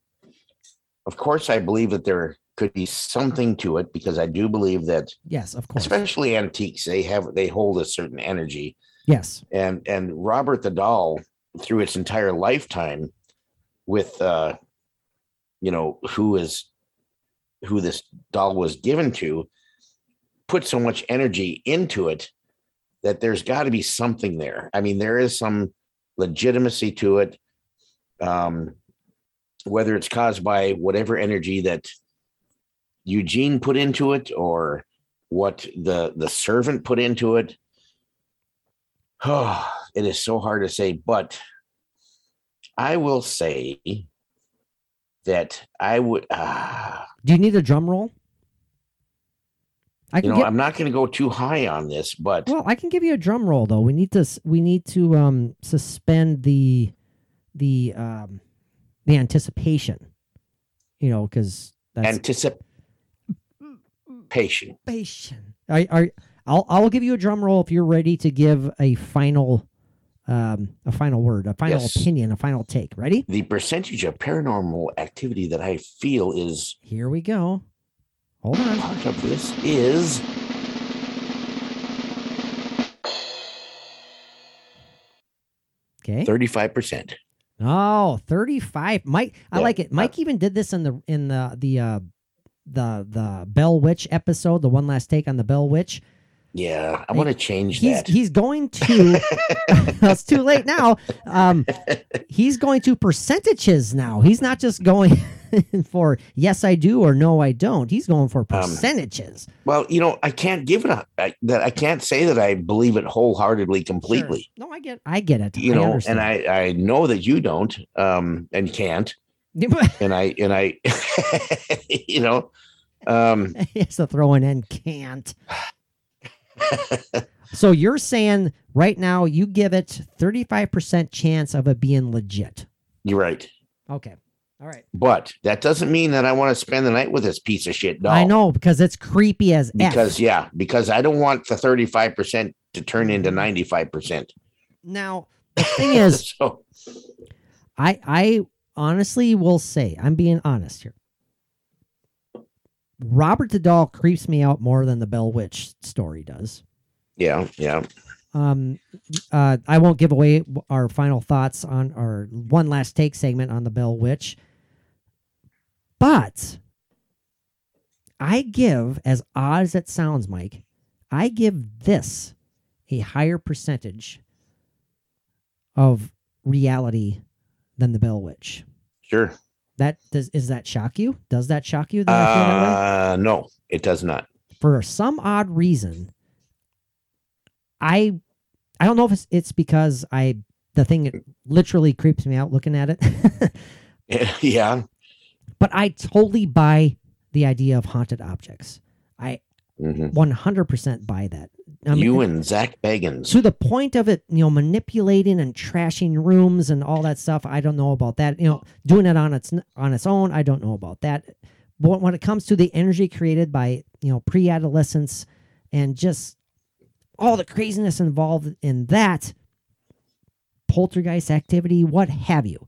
of course, I believe that there could be something to it because I do believe that. Yes, of course. Especially antiques, they have they hold a certain energy. Yes. And and Robert the Doll, through its entire lifetime, with uh, you know, who is who this doll was given to, put so much energy into it that there's got to be something there. I mean, there is some legitimacy to it. Um, whether it's caused by whatever energy that Eugene put into it or what the, the servant put into it. Oh, it is so hard to say, but I will say that I would. Uh, Do you need a drum roll? I can you know, get, I'm not going to go too high on this, but well, I can give you a drum roll though. We need to we need to um, suspend the the um, the anticipation, you know, because anticipation. Patient. I are I'll I'll give you a drum roll if you're ready to give a final um, a final word, a final yes. opinion, a final take. Ready? The percentage of paranormal activity that I feel is here. We go. Hold on. Part of this is okay. thirty-five percent. Oh, thirty-five. Mike, I yeah. like it. Mike uh, even did this in the in the the uh, the the Bell Witch episode, the one last take on the Bell Witch. Yeah, I want to change he's, that. He's going to. It's too late now. Um, he's going to percentages now. He's not just going for yes, I do or no, I don't. He's going for percentages. Um, well, you know, I can't give it up. I, that I can't say that I believe it wholeheartedly, completely. Sure. No, I get, I get it. You I know, understand. And I, I know that you don't, um, and can't, and I, and I, you know, um, it's a throw in and can't. So you're saying right now you give it thirty-five percent chance of it being legit. You're right. Okay. All right. But that doesn't mean that I want to spend the night with this piece of shit. No. I know, because it's creepy as F. Because, yeah, because I don't want the thirty-five percent to turn into ninety-five percent. Now, the thing is, so. I, I honestly will say, I'm being honest here. Robert the Doll creeps me out more than the Bell Witch story does. Yeah, yeah. Um, uh, I won't give away our final thoughts on our one last take segment on the Bell Witch. But I give, as odd as it sounds, Mike, I give this a higher percentage of reality than the Bell Witch. Sure. That does is that shock you? Does that shock you? That uh, I feel that way? No, it does not. For some odd reason, I I don't know if it's, it's because I the thing it literally creeps me out looking at it. Yeah, but I totally buy the idea of haunted objects. I one hundred percent buy that. I mean, you and Zach Bagans. To the point of it, you know, manipulating and trashing rooms and all that stuff. I don't know about that. You know, doing it on its on its own. I don't know about that. But when it comes to the energy created by, you know, pre-adolescence and just all the craziness involved in that, poltergeist activity, what have you,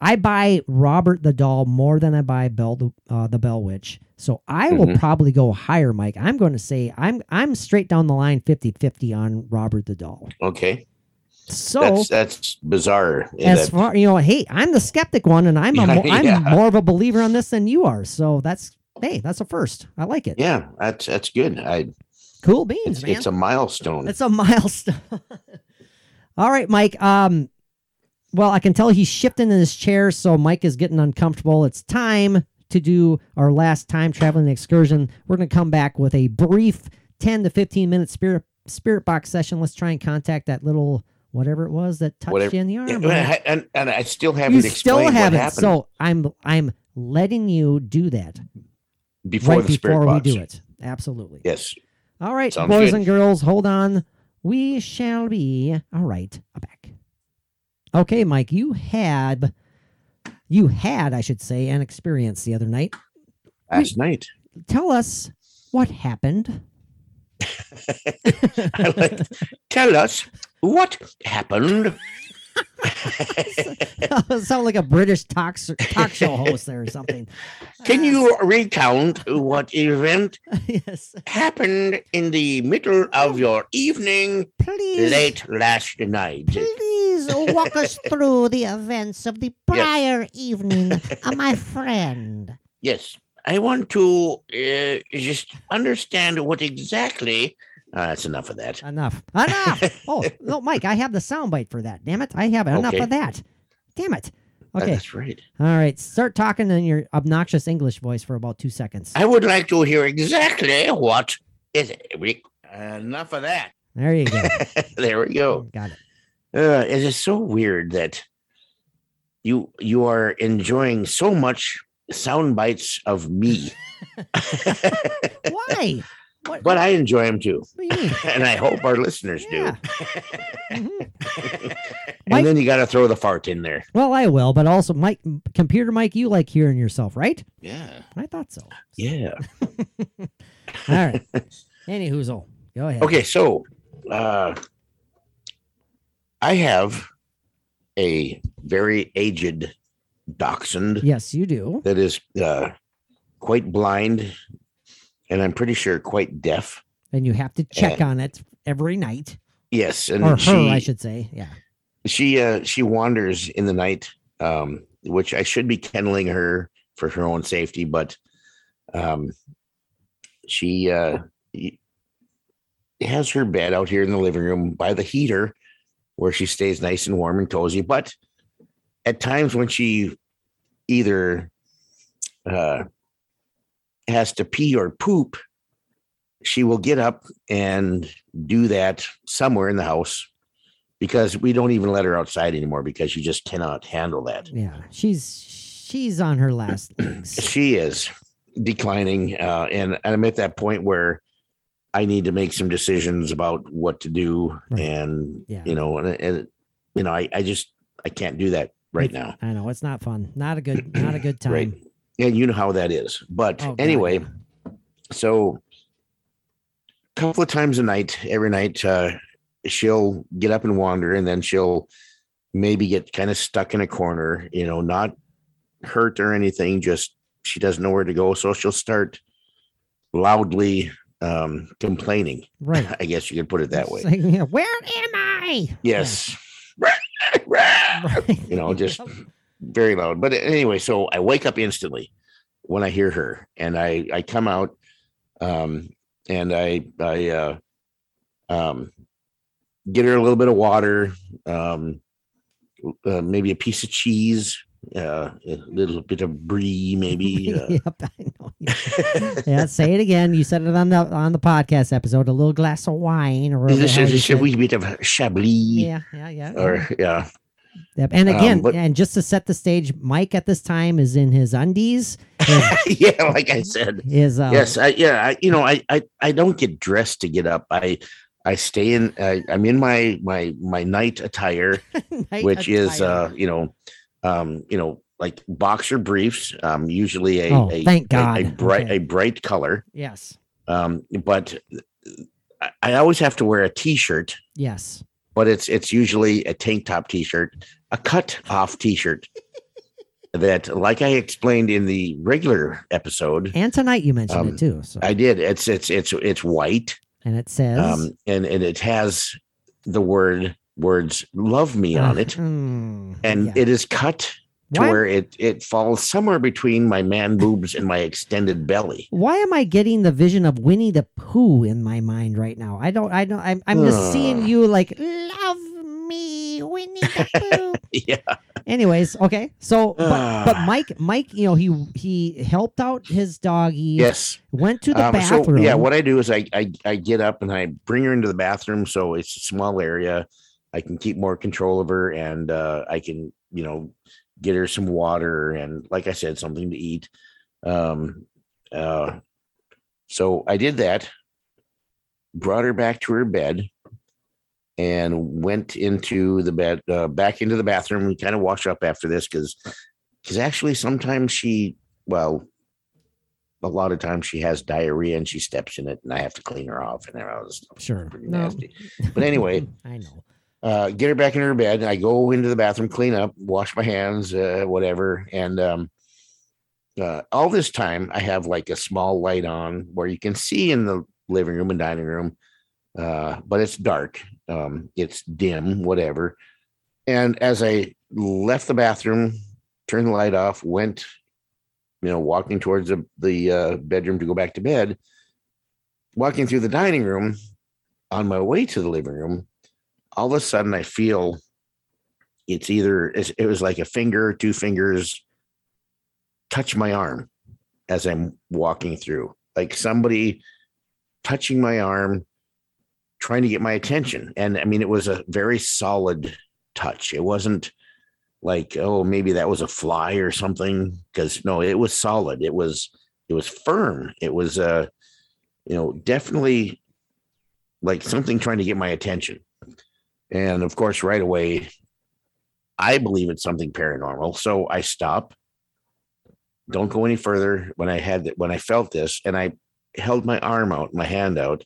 I buy Robert the Doll more than I buy Bell uh, the Bell Witch. So I will mm-hmm. probably go higher, Mike. I'm going to say I'm I'm straight down the line fifty-fifty on Robert the Doll. Okay. So that's, that's bizarre. As that... far, you know, hey, I'm the skeptic one and I'm a, yeah, I'm yeah. more of a believer on this than you are. So that's hey, that's a first. I like it. Yeah, that's that's good. I Cool beans, it's, man. It's a milestone. It's a milestone. All right, Mike. Um Well, I can tell he's shifting in his chair, so Mike is getting uncomfortable. It's time to do our last time traveling excursion. We're going to come back with a brief ten to fifteen minute spirit spirit box session. Let's try and contact that little whatever it was that touched whatever. you in the arm. Yeah, and, and I still haven't you explained still haven't, what happened. So I'm I'm letting you do that before right the spirit before box. we do it. Absolutely. Yes. All right, Sounds boys good. and girls, hold on. We shall be all right back. Okay, Mike, you had, you had, I should say, an experience the other night. Last we, night. Tell us what happened. I like, tell us what happened. Sound like a British talk, talk show host there or something. Can uh, you recount what event yes. happened in the middle of your evening Please. late last night? Please. Walk us through the events of the prior yes. evening, uh, my friend. Yes, I want to uh, just understand what exactly. Uh, that's enough of that. Enough. Enough. Oh, no, Mike, I have the soundbite for that. Damn it. I have enough okay. of that. Damn it. Okay. That's right. All right. Start talking in your obnoxious English voice for about two seconds. I would like to hear exactly what is it. We, uh, enough of that. There you go. There we go. Got it. Uh, it is so weird that you you are enjoying so much sound bites of me. Why? What? But I enjoy them too. And I hope our listeners yeah. do. Mm-hmm. And Mike, then you got to throw the fart in there. Well, I will, but also, Mike, Computer Mike, you like hearing yourself, right? Yeah. I thought so. Yeah. All right. Anywhoozle, go ahead. Okay, so uh, I have a very aged dachshund. Yes, you do. That is uh, quite blind. And I'm pretty sure quite deaf. And you have to check and, on it every night. Yes. And or her, she, I should say. Yeah. She uh, she wanders in the night, um, which I should be kenneling her for her own safety. But um, she uh, has her bed out here in the living room by the heater where she stays nice and warm and cozy. But at times when she either... Uh, has to pee or poop, she will get up and do that somewhere in the house because we don't even let her outside anymore because she just cannot handle that. Yeah, she's she's on her last legs. She is declining, uh, and I'm at that point where I need to make some decisions about what to do, right. and yeah. you know, and, and you know, I, I just I can't do that right now. I know it's not fun, not a good, not a good time. Right. And you know how that is. But oh, anyway, so a couple of times a night, every night, uh, she'll get up and wander, and then she'll maybe get kind of stuck in a corner, you know, not hurt or anything, just she doesn't know where to go. So she'll start loudly um, complaining. Right. I guess you could put it that way. Like, yeah, where am I? Yes. Right. You know, just... very loud. But anyway, so I wake up instantly when I hear her, and I, I come out, um, and I, I, uh, um, get her a little bit of water, um, uh, maybe a piece of cheese, uh, a little bit of brie, maybe. Uh... Yep, I know. Yeah, say it again. You said it on the on the podcast episode. A little glass of wine, or this is a wee bit of Chablis. Yeah, yeah, yeah. Or yeah. Yep. And again, um, but, and just to set the stage, Mike at this time is in his undies. His, yeah, like I said. His, uh, yes, I, yeah, I, you know, I, I, I don't get dressed to get up. I, I stay in. I, I'm in my my my night attire, night which attire. is uh, you know, um, you know, like boxer briefs. Um, usually a, oh, a thank God. a, a bright okay. a bright color. Yes. Um, but I, I always have to wear a t-shirt. Yes. But it's it's usually a tank top T-shirt, a cut off T-shirt that, like I explained in the regular episode, and tonight you mentioned um, it too. So. I did. It's it's it's it's white, and it says, um, and and it has the word words "love me" uh, on it, mm, and yeah. it is cut to what? Where it it falls somewhere between my man boobs and my extended belly. Why am I getting the vision of Winnie the Pooh in my mind right now? I don't. I don't. I'm, I'm just uh. seeing you like. Love me, Winnie the Pooh. Yeah. Anyways, okay. So, but, but Mike, Mike, you know, he he helped out his doggy. Yes. Went to the um, bathroom. So, yeah. What I do is I, I I get up and I bring her into the bathroom, so it's a small area. I can keep more control of her, and uh, I can you know get her some water and, like I said, something to eat. Um. Uh. So I did that. Brought her back to her bed. And went into the bed, uh, back into the bathroom. We kind of washed up after this because, because actually sometimes she, well, a lot of times she has diarrhea and she steps in it, and I have to clean her off. And I was sure pretty no. nasty. But anyway, I know. Uh, get her back in her bed. I go into the bathroom, clean up, wash my hands, uh, whatever. And um, uh, all this time, I have like a small light on where you can see in the living room and dining room, uh, but it's dark. Um, it's dim, whatever. And as I left the bathroom, turned the light off, went, you know, walking towards the, the uh, bedroom to go back to bed, walking through the dining room on my way to the living room, all of a sudden I feel it's either, it was like a finger, two fingers touch my arm as I'm walking through, like somebody touching my arm, trying to get my attention. And I mean, it was a very solid touch. It wasn't like, oh, maybe that was a fly or something. Cause no, it was solid. It was, it was firm. It was, uh, you know, definitely like something trying to get my attention. And of course, right away, I believe it's something paranormal. So I stop, don't go any further. When I had, when I felt this and I held my arm out, my hand out,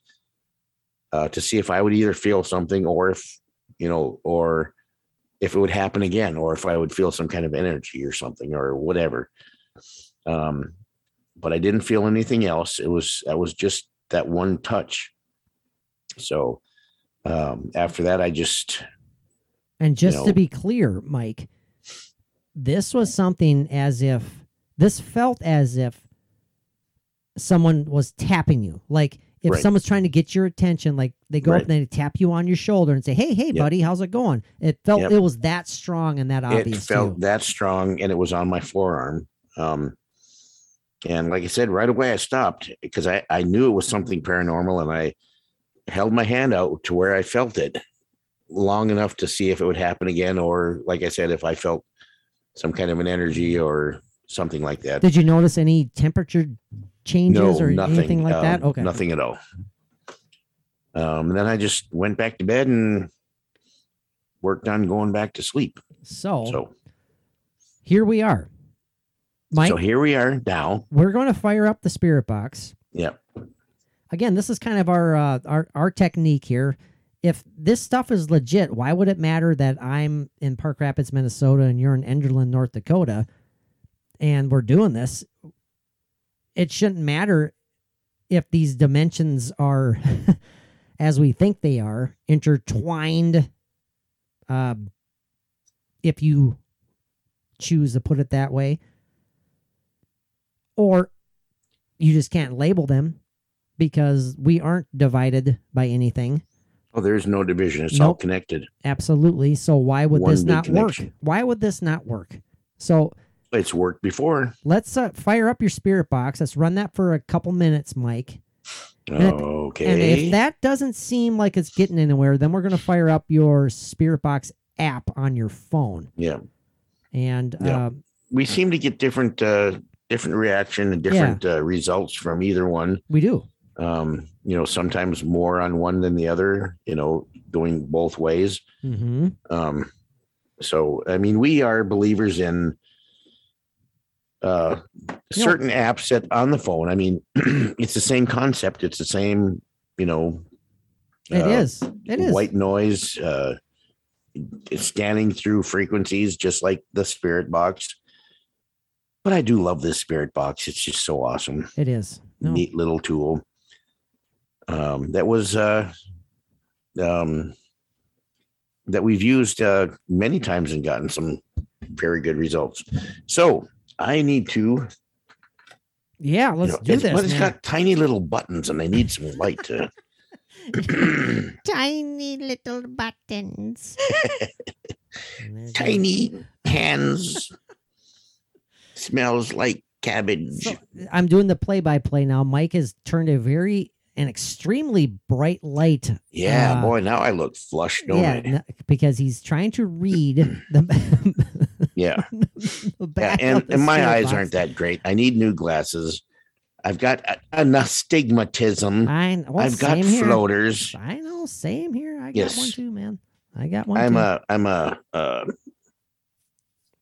Uh, to see if I would either feel something or if, you know, or if it would happen again, or if I would feel some kind of energy or something or whatever. Um, but I didn't feel anything else. It was, that was just that one touch. So um, after that, I just. And just you know, to be clear, Mike, this was something as if this felt as if someone was tapping you, like if right. someone's trying to get your attention, like they go right. up and they tap you on your shoulder and say, hey, hey, yep. buddy, how's it going? It felt yep. it was that strong and that obvious. It felt too. that strong, and it was on my forearm. Um, and like I said, right away I stopped because I, I knew it was something paranormal, and I held my hand out to where I felt it long enough to see if it would happen again or, like I said, if I felt some kind of an energy or something like that. Did you notice any temperature changes no, or nothing. anything like um, that? Okay. Nothing at all. Um, and then I just went back to bed and worked on going back to sleep. So, so here we are, Mike. So here we are now. We're going to fire up the spirit box. Yeah. Again, this is kind of our, uh, our, our technique here. If this stuff is legit, why would it matter that I'm in Park Rapids, Minnesota, and you're in Enderlin, North Dakota, and we're doing this? It shouldn't matter if these dimensions are, as we think they are, intertwined, uh, if you choose to put it that way. Or you just can't label them because we aren't divided by anything. Oh, there's no division. It's nope. all connected. Absolutely. So why would One this not connection. work? Why would this not work? So... It's worked before. Let's uh, fire up your spirit box. Let's run that for a couple minutes, Mike. And if, okay. And if that doesn't seem like it's getting anywhere, then we're going to fire up your spirit box app on your phone. Yeah. And yeah. Uh, we seem to get different, uh, different reaction and different yeah. uh, results from either one. We do. Um, you know, sometimes more on one than the other. You know, going both ways. Mm-hmm. Um, so I mean, we are believers in. Uh, certain you know, apps that on the phone. I mean, it's the same concept. It's the same, you know. It uh, is. It is white noise. Uh, scanning through frequencies, just like the spirit box. But I do love this spirit box. It's just so awesome. It is no. neat little tool. Um, that was uh, um, that we've used uh, many times and gotten some very good results. So. I need to. Yeah, let's you know, do it's, this. But it's man. got tiny little buttons, and I need some light to. Tiny little buttons. Tiny hands. Smells like cabbage. So, I'm doing the play-by-play now. Mike has turned a very an extremely bright light. Yeah, uh, boy, now I look flushed, don't yeah, I? No, because he's trying to read the. Yeah. yeah, and, and my eyes box. aren't that great. I need new glasses. I've got astigmatism. I know, I've got floaters. Here. I know, same here. I yes. got one too, man. I got one. I'm too. a. I'm a. Uh,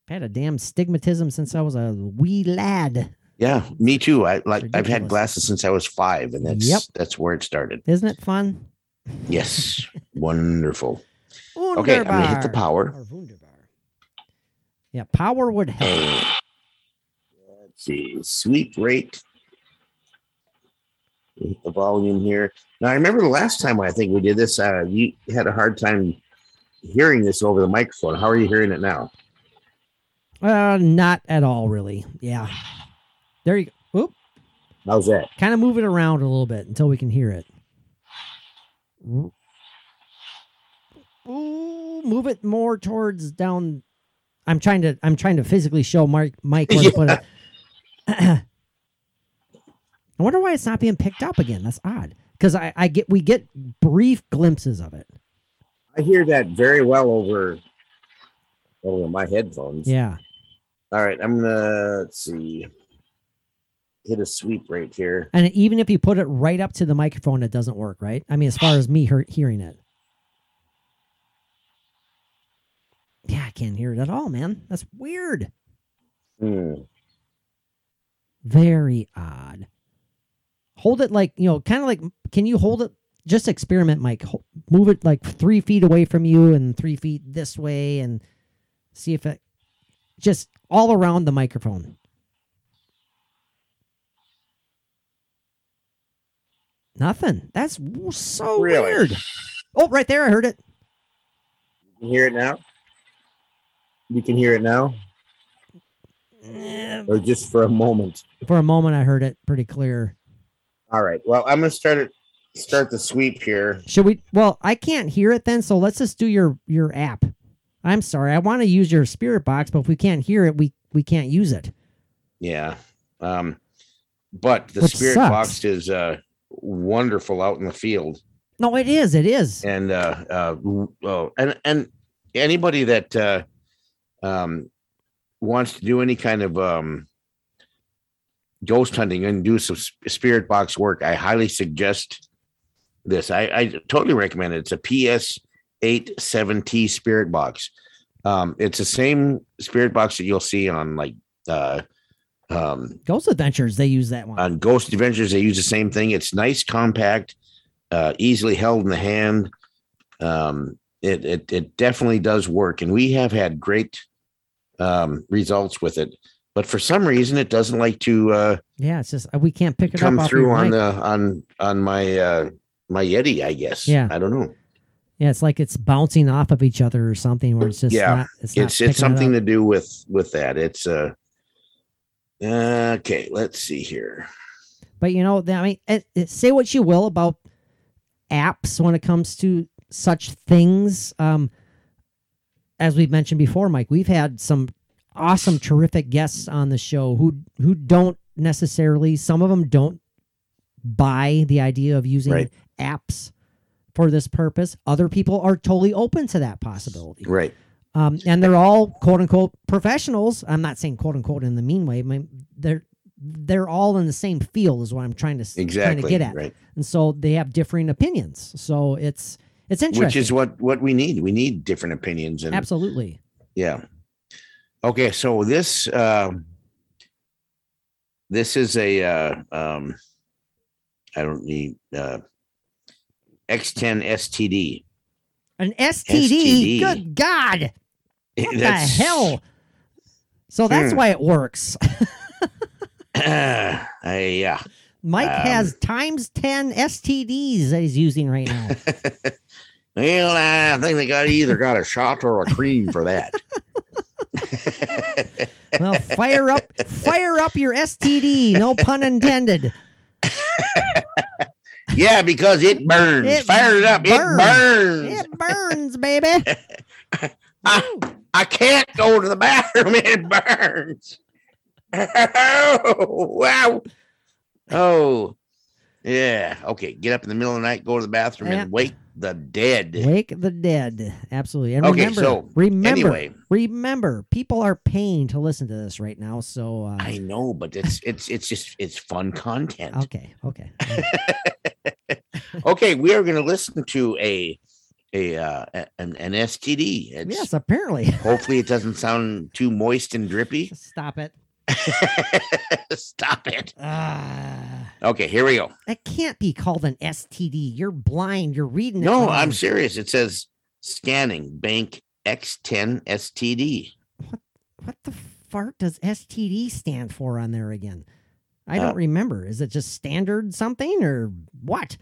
I had a damn astigmatism since I was a wee lad. Yeah, me too. I like. I've had glasses since I was five, and that's yep. that's where it started. Isn't it fun? Yes, wonderful. Wunderbar. Okay, I'm gonna hit the power. Yeah, power would help. Let's see. Sweep rate. The volume here. Now, I remember the last time when I think we did this, uh, you had a hard time hearing this over the microphone. How are you hearing it now? Uh, not at all, really. Yeah. There you go. Oop. How's that? Kind of move it around a little bit until we can hear it. Ooh, move it more towards down. I'm trying to I'm trying to physically show Mark Mike where yeah. to put it. I wonder why it's not being picked up again. That's odd. Because I, I get we get brief glimpses of it. I hear that very well over over my headphones. Yeah. All right, I'm gonna let's see. Hit a sweep right here. And even if you put it right up to the microphone, it doesn't work, right? I mean, as far as me her- hearing it. Yeah, I can't hear it at all, man. That's weird. Mm. Very odd. Hold it like, you know, kind of like, can you hold it? Just experiment, Mike. Ho- move it like three feet away from you and three feet this way and see if it, just all around the microphone. Nothing. That's so really? weird. Oh, right there. I heard it. You can hear it now? You can hear it now? Yeah. Or just for a moment? For a moment, I heard it pretty clear. All right. Well, I'm going to start it. Start the sweep here. Should we? Well, I can't hear it then, so let's just do your, your app. I'm sorry. I want to use your spirit box, but if we can't hear it, we, we can't use it. Yeah. Um, but the Which spirit sucks. box is uh, wonderful out in the field. No, it is. It is. And uh, uh, oh, and and anybody that uh, um wants to do any kind of um. ghost hunting and do some spirit box work, I highly suggest this. I, I totally recommend it. It's a P S eight seven T spirit box. Um, it's the same spirit box that you'll see on like uh, um, Ghost Adventures. They use that one on Ghost Adventures. They use the same thing. It's nice, compact, uh, easily held in the hand. Um, it, it it definitely does work, and we have had great um, results with it. But for some reason, it doesn't like to. Uh, yeah, it's just we can't pick it come up. Come through on the on on my uh, my Yeti, I guess. Yeah, I don't know. Yeah, it's like it's bouncing off of each other or something. Where it's just yeah, not, it's not it's, it's something it to do with with that. It's uh, okay. Let's see here. But you know, I mean, it, it, say what you will about apps when it comes to such things. Um, as we've mentioned before, Mike, we've had some awesome, terrific guests on the show who who don't necessarily, some of them don't buy the idea of using right. apps for this purpose. Other people are totally open to that possibility. Right. Um, and they're all quote unquote professionals. I'm not saying quote unquote in the mean way. I mean, they're they're all in the same field is what I'm trying to, exactly. trying to get at. Right. And so they have differing opinions. So it's it's interesting. Which is what, what we need. We need different opinions. And, absolutely. Yeah. Okay, so this uh, this is a uh, um, I don't need uh, X ten S T D. An S T D? S T D. Good God! What that's, the hell? So that's hmm. why it works. uh, yeah. Mike um, has times ten S T Ds that he's using right now. Well, I think they got either got a shot or a cream for that. Well, fire up, fire up your S T D. No pun intended. Yeah, because it burns. It fire it up. Burns. It burns. It burns, baby. I, I can't go to the bathroom. It burns. Oh, wow. Oh, yeah. Okay, get up in the middle of the night, go to the bathroom, yeah. and wake the dead. Wake the dead. Absolutely. And okay, remember, so remember, anyway. remember, people are paying to listen to this right now. So uh, I know, but it's it's it's just it's fun content. Okay, okay. Okay, we are going to listen to a a uh, an, an S T D. It's, yes, apparently. Hopefully, it doesn't sound too moist and drippy. Stop it. Stop it. Uh, okay, here we go. That can't be called an S T D. You're blind. You're reading it. No, blind. I'm serious. It says scanning bank X ten S T D. What what the fart does S T D stand for on there again? I don't uh, remember. Is it just standard something or what?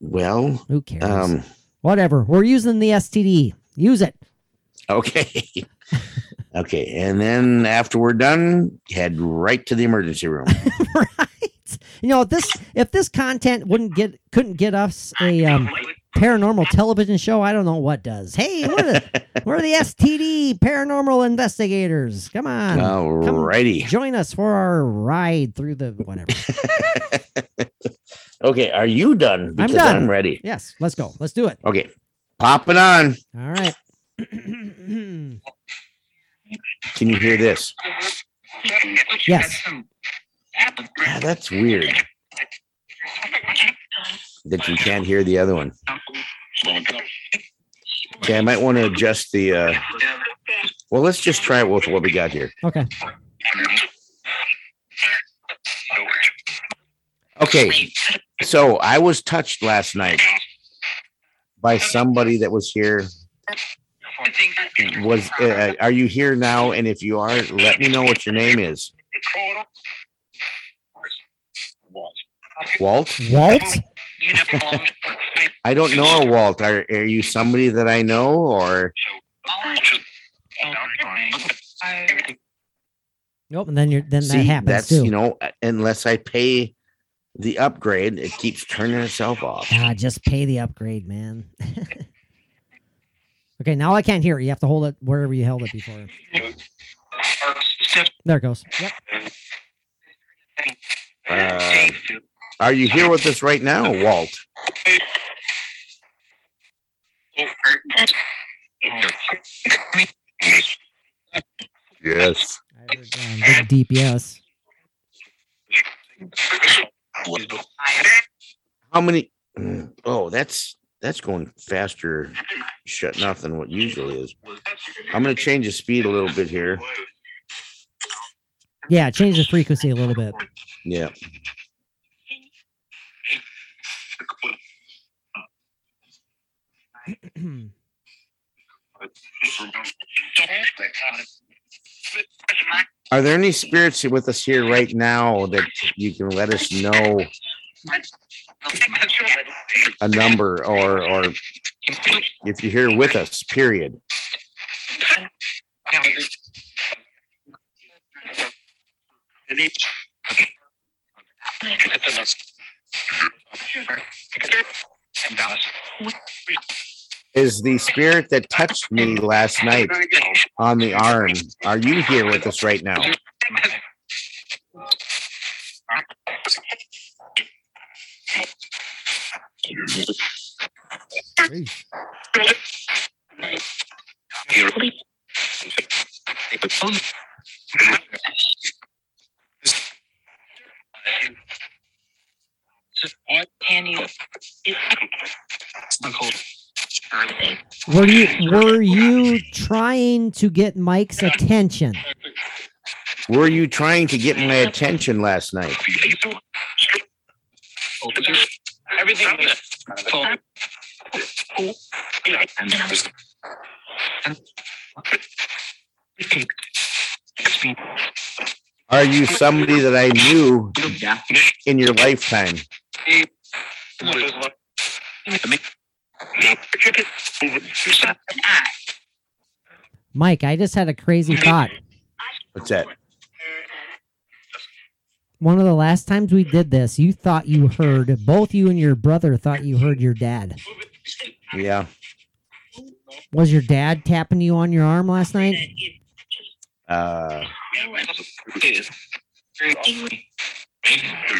Well, who cares? Um, Whatever. We're using the S T D. Use it. Okay. Okay, and then after we're done, head right to the emergency room. Right. You know, if this if this content wouldn't get couldn't get us a um, paranormal television show, I don't know what does. Hey, we're the, we're the S T D paranormal investigators. Come on. Alrighty. Come join us for our ride through the whatever. Okay, are you done? Because I'm done. I'm ready. Yes, let's go. Let's do it. Okay, pop it on. All right. Can you hear this? Yes. Yeah, that's weird that you can't hear the other one. Okay, I might want to adjust the... Uh... Well, let's just try it with what we got here. Okay. Okay, so I was touched last night by somebody that was here. Was uh, are you here now? And if you are, let me know what your name is. Walt? Walt? I don't know a Walt. Are, are you somebody that I know, or? Nope, and then you're then See, that happens that's, too. You know, unless I pay the upgrade, it keeps turning itself off. Ah, just pay the upgrade, man. Okay, now I can't hear it. You have to hold it wherever you held it before. There it goes. Yep. Uh, are you here with us right now, Walt? Yes. I heard, um, big deep yes. How many? Oh, that's that's going faster shutting off than what usually is. I'm going to change the speed a little bit here. Yeah, change the frequency a little bit. Yeah. Are there any spirits with us here right now that you can let us know a number, or or if you're here with us, period? Is the spirit that touched me last night on the arm, are you here with us right now? Were you were you trying to get Mike's attention? Were you trying to get my attention last night? Everything. Are you somebody that I knew in your lifetime? Mike, I just had a crazy thought. What's that? One of the last times we did this, you thought you heard, both you and your brother thought you heard your dad. Yeah. Was your dad tapping you on your arm last night? Uh,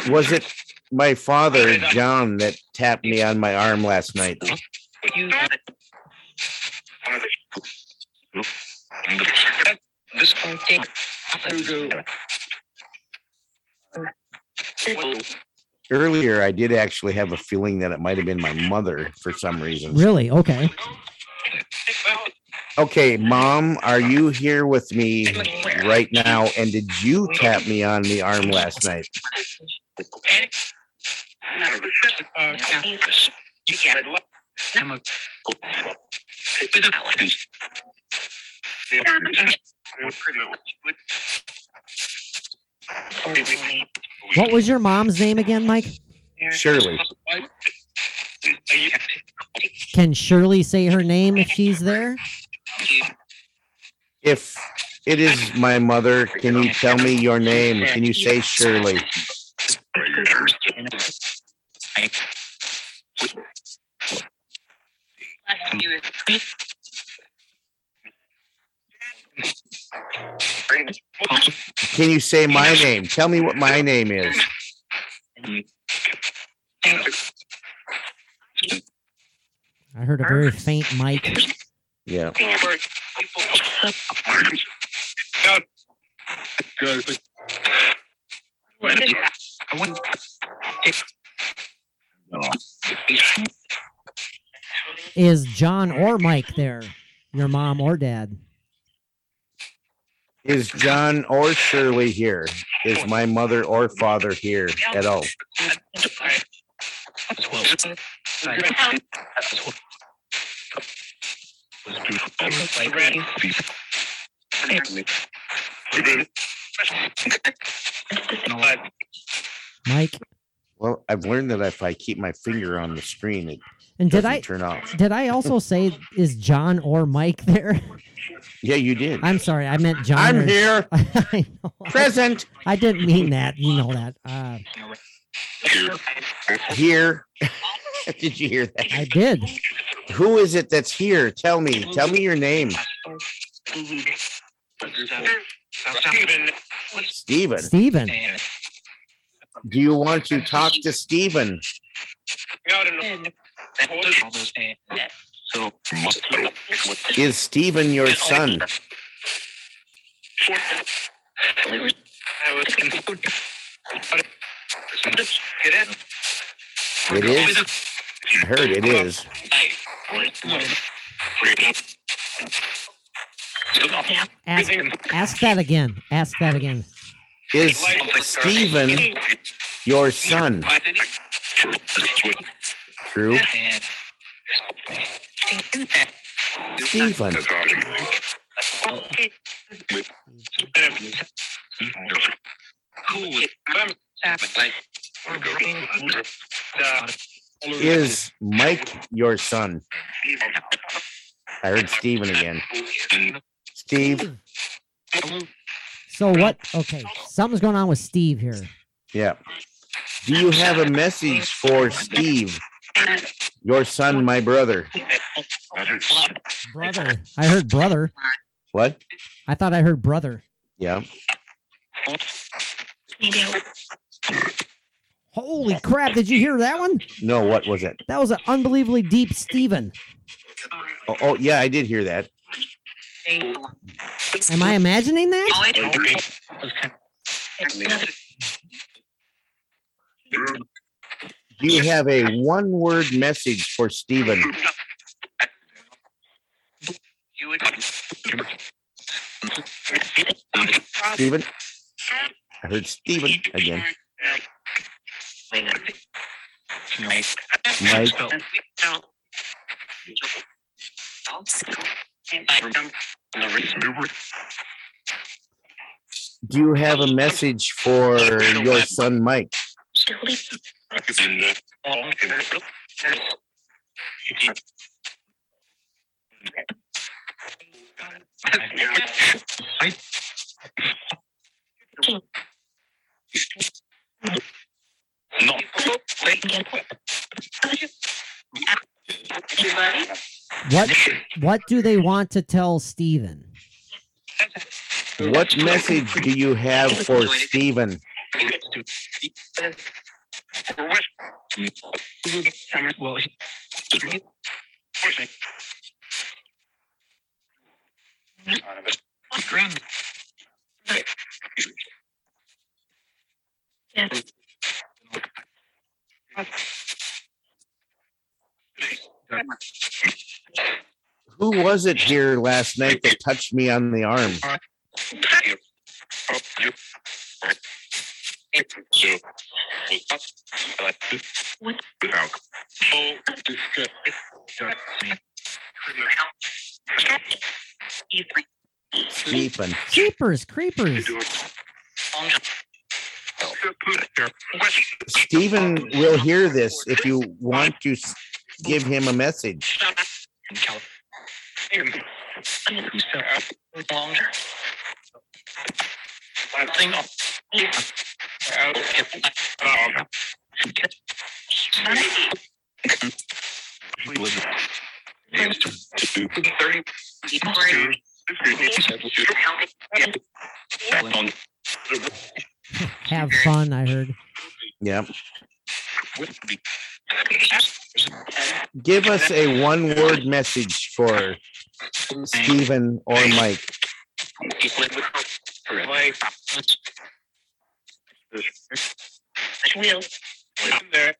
was it my father, John, that tapped me on my arm last night? Earlier, I did actually have a feeling that it might have been my mother for some reason. Really? Okay. Okay, Mom, are you here with me right now? And did you tap me on the arm last night? What was your mom's name again, Mike? Shirley. Can Shirley say her name if she's there? If it is my mother, can you tell me your name? Can you say Shirley? Can you say my name? Tell me what my name is. I heard a very faint mic. Yeah. Is John or Mike there? Your mom or dad? Is John or Shirley here? Is my mother or father here at all? Mike? Well, I've learned that if I keep my finger on the screen, it and did I turn off. Did I also say, is John or Mike there? Yeah, you did. I'm sorry. I meant John. I'm or, here. I know, present. I, I didn't mean that. You know that. Uh, here. Did you hear that? I did. Who is it that's here? Tell me. Tell me your name. Steven. Steven. Steven. Do you want to talk to Steven? Is Steven your son? It is? I heard it is. Ask, ask that again. Ask that again. Is Steven your son? True. Steven. Is Mike your son? I heard Steven again. Steve. So what? Okay, something's going on with Steve here. Yeah. Do you have a message for Steve? Your son, my brother. Brother. I heard brother. What? I thought I heard brother. Yeah. Holy crap, did you hear that one? No, what was it? That was an unbelievably deep Steven. Oh, oh yeah, I did hear that. Am I imagining that? Do you have a one-word message for Steven? Steven? I heard Steven again. Mike. Mike. Do you have a message for your son, Mike? What what do they want to tell Steven? What message do you have for Steven? Who was it here last night that touched me on the arm? Sleeping. Creepers, creepers. Steven will hear this if you want to give him a message. Have fun, I heard. Yep. Give us a one-word message for Stephen or Mike. Mike. Will. I'm there.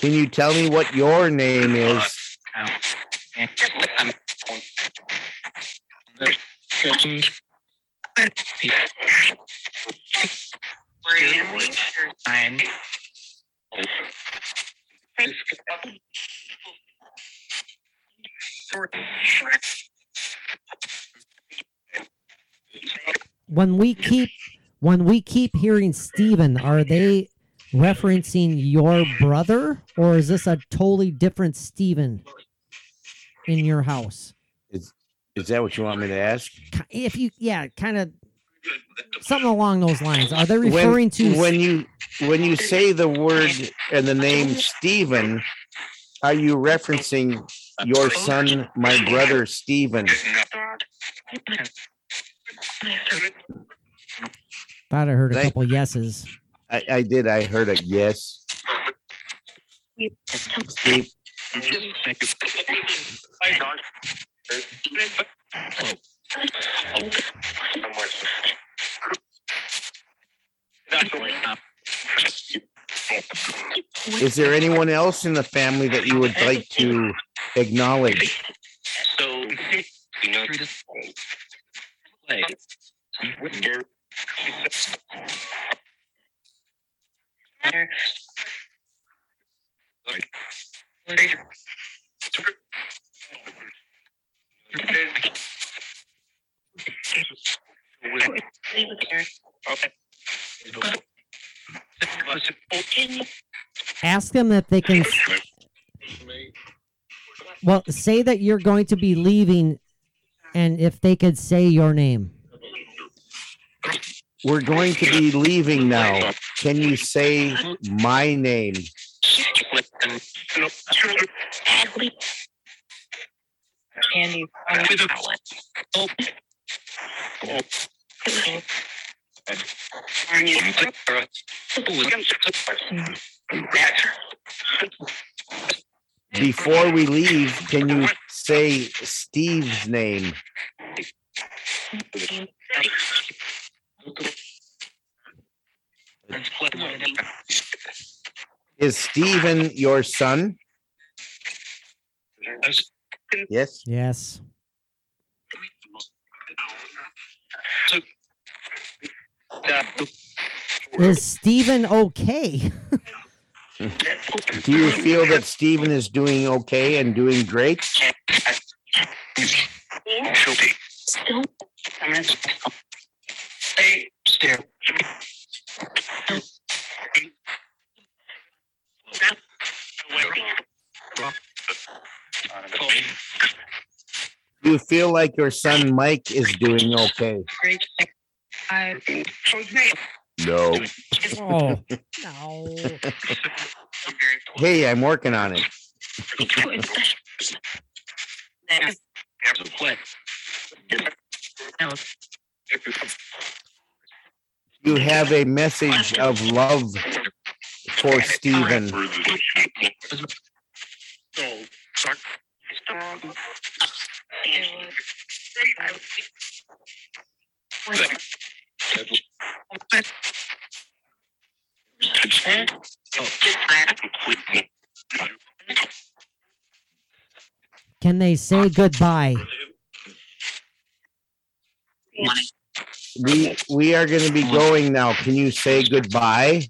Can you tell me what your name is? When we keep when we keep hearing Steven, are they referencing your brother, or is this a totally different Steven in your house? Is is that what you want me to ask? If you yeah, kind of something along those lines. Are they referring when, to when you when you say the word and the name Steven, are you referencing your son, my brother Steven? Thought I heard a couple I, yeses. I, I did. I heard a yes. Steve. Is there anyone else in the family that you would like to acknowledge? So, you know, play. Ask them if they can. Well, say that you're going to be leaving, and if they could say your name. We're going to be leaving now. Can you say my name? Before we leave, can you say Steve's name? Is Steven your son? Yes. Yes. Is Steven okay? Do you feel that Steven is doing okay and doing great? Do you feel like your son Mike is doing okay? No. Oh, no. Hey, I'm working on it. You have a message of love for Steven. Can they say goodbye? We we are going to be going now. Can you say goodbye?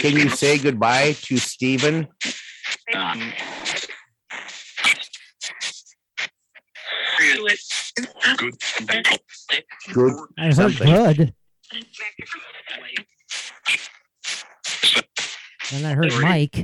Can you say goodbye to Steven? Um, good. Good. I heard good. And I heard Mike.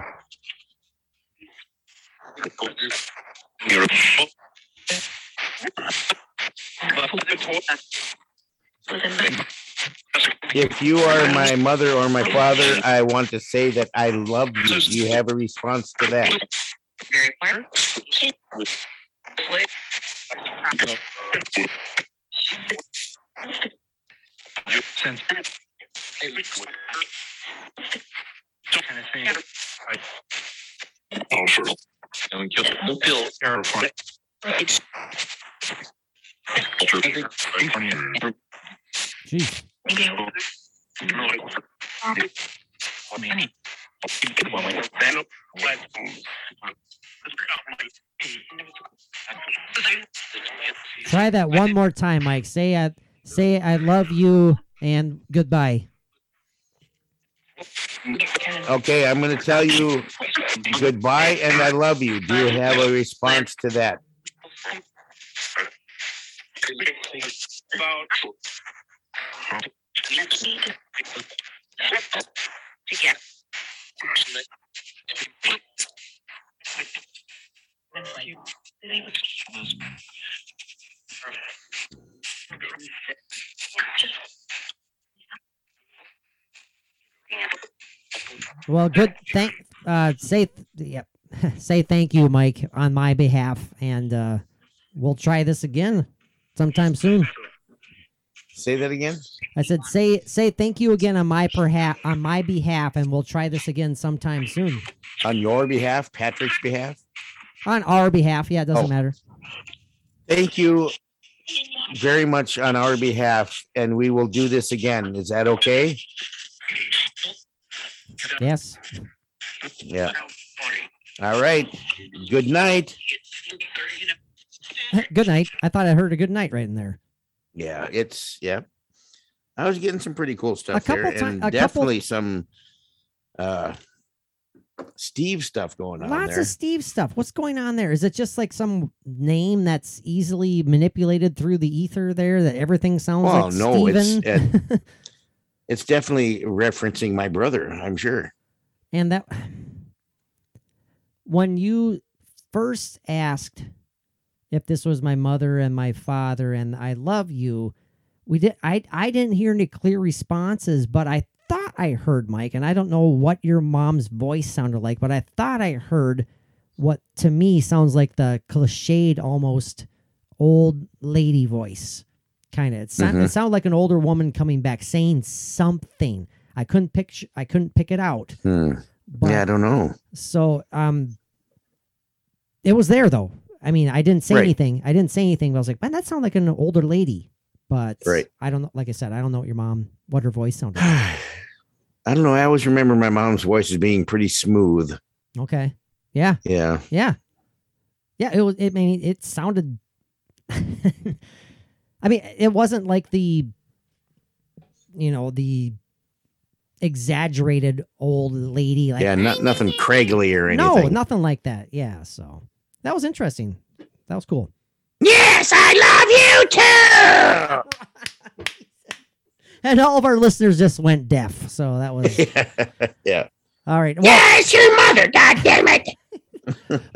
If you are my mother or my father, I want to say that I love you. Do you have a response to that? Since try that one more time, Mike. Say at. Say I love you and goodbye. Okay, I'm going to tell you goodbye and I love you. Do you have a response to that? Well, good. Thank. Uh, say, th- yep. Say thank you, Mike, on my behalf, and uh, we'll try this again sometime soon. Say that again. I said, say, say thank you again on my perha- on my behalf, and we'll try this again sometime soon. On your behalf, Patrick's behalf. On our behalf, yeah, it doesn't oh. matter. Thank you very much on our behalf, and we will do this again. Is that okay? Yes. Yeah. All right. Good night. Good night. I thought I heard a good night right in there. Yeah, it's yeah. I was getting some pretty cool stuff there, and time, definitely couple, some uh, Steve stuff going on. Lots there. of Steve stuff. What's going on there? Is it just like some name that's easily manipulated through the ether there? That everything sounds oh, like no, Steven? It's. Uh, It's definitely referencing my brother, I'm sure. And that when you first asked if this was my mother and my father and I love you, we did I I didn't hear any clear responses, but I thought I heard, Mike, and I don't know what your mom's voice sounded like, but I thought I heard what to me sounds like the cliched almost old lady voice. Kind of, it, sound, mm-hmm. it sounded like an older woman coming back saying something. I couldn't picture. I couldn't pick it out. Hmm. But, yeah, I don't know. So, um, it was there though. I mean, I didn't say right. anything. I didn't say anything. But I was like, man, that sounded like an older lady. But right. I don't know. Like I said, I don't know what your mom, what her voice sounded like. I don't know. I always remember my mom's voice as being pretty smooth. Okay. Yeah. Yeah. Yeah. Yeah. It was. It I mean, it sounded. I mean, it wasn't like the, you know, the exaggerated old lady. Like, yeah, not, nothing craggly or anything. No, nothing like that. Yeah, so that was interesting. That was cool. Yes, I love you too! And all of our listeners just went deaf, so that was... yeah. All right. Well, yes, your mother, goddammit!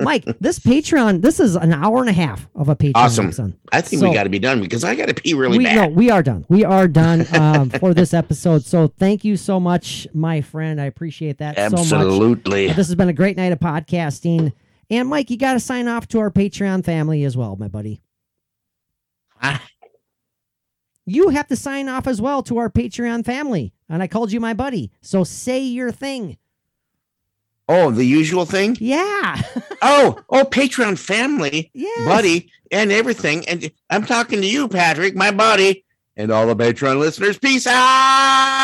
Mike, this Patreon, this is an hour and a half of a Patreon. Awesome. Episode. I think so, we got to be done because I got to pee really we, bad. No, we are done. We are done um, for this episode. So thank you so much, my friend. I appreciate that Absolutely. so much. Absolutely. This has been a great night of podcasting. And Mike, you got to sign off to our Patreon family as well, my buddy. Ah. You have to sign off as well to our Patreon family. And I called you my buddy. So say your thing. Oh, the usual thing? Yeah. oh, oh, Patreon family, yes. buddy, and everything. And I'm talking to you, Patrick, my buddy, and all the Patreon listeners. Peace out.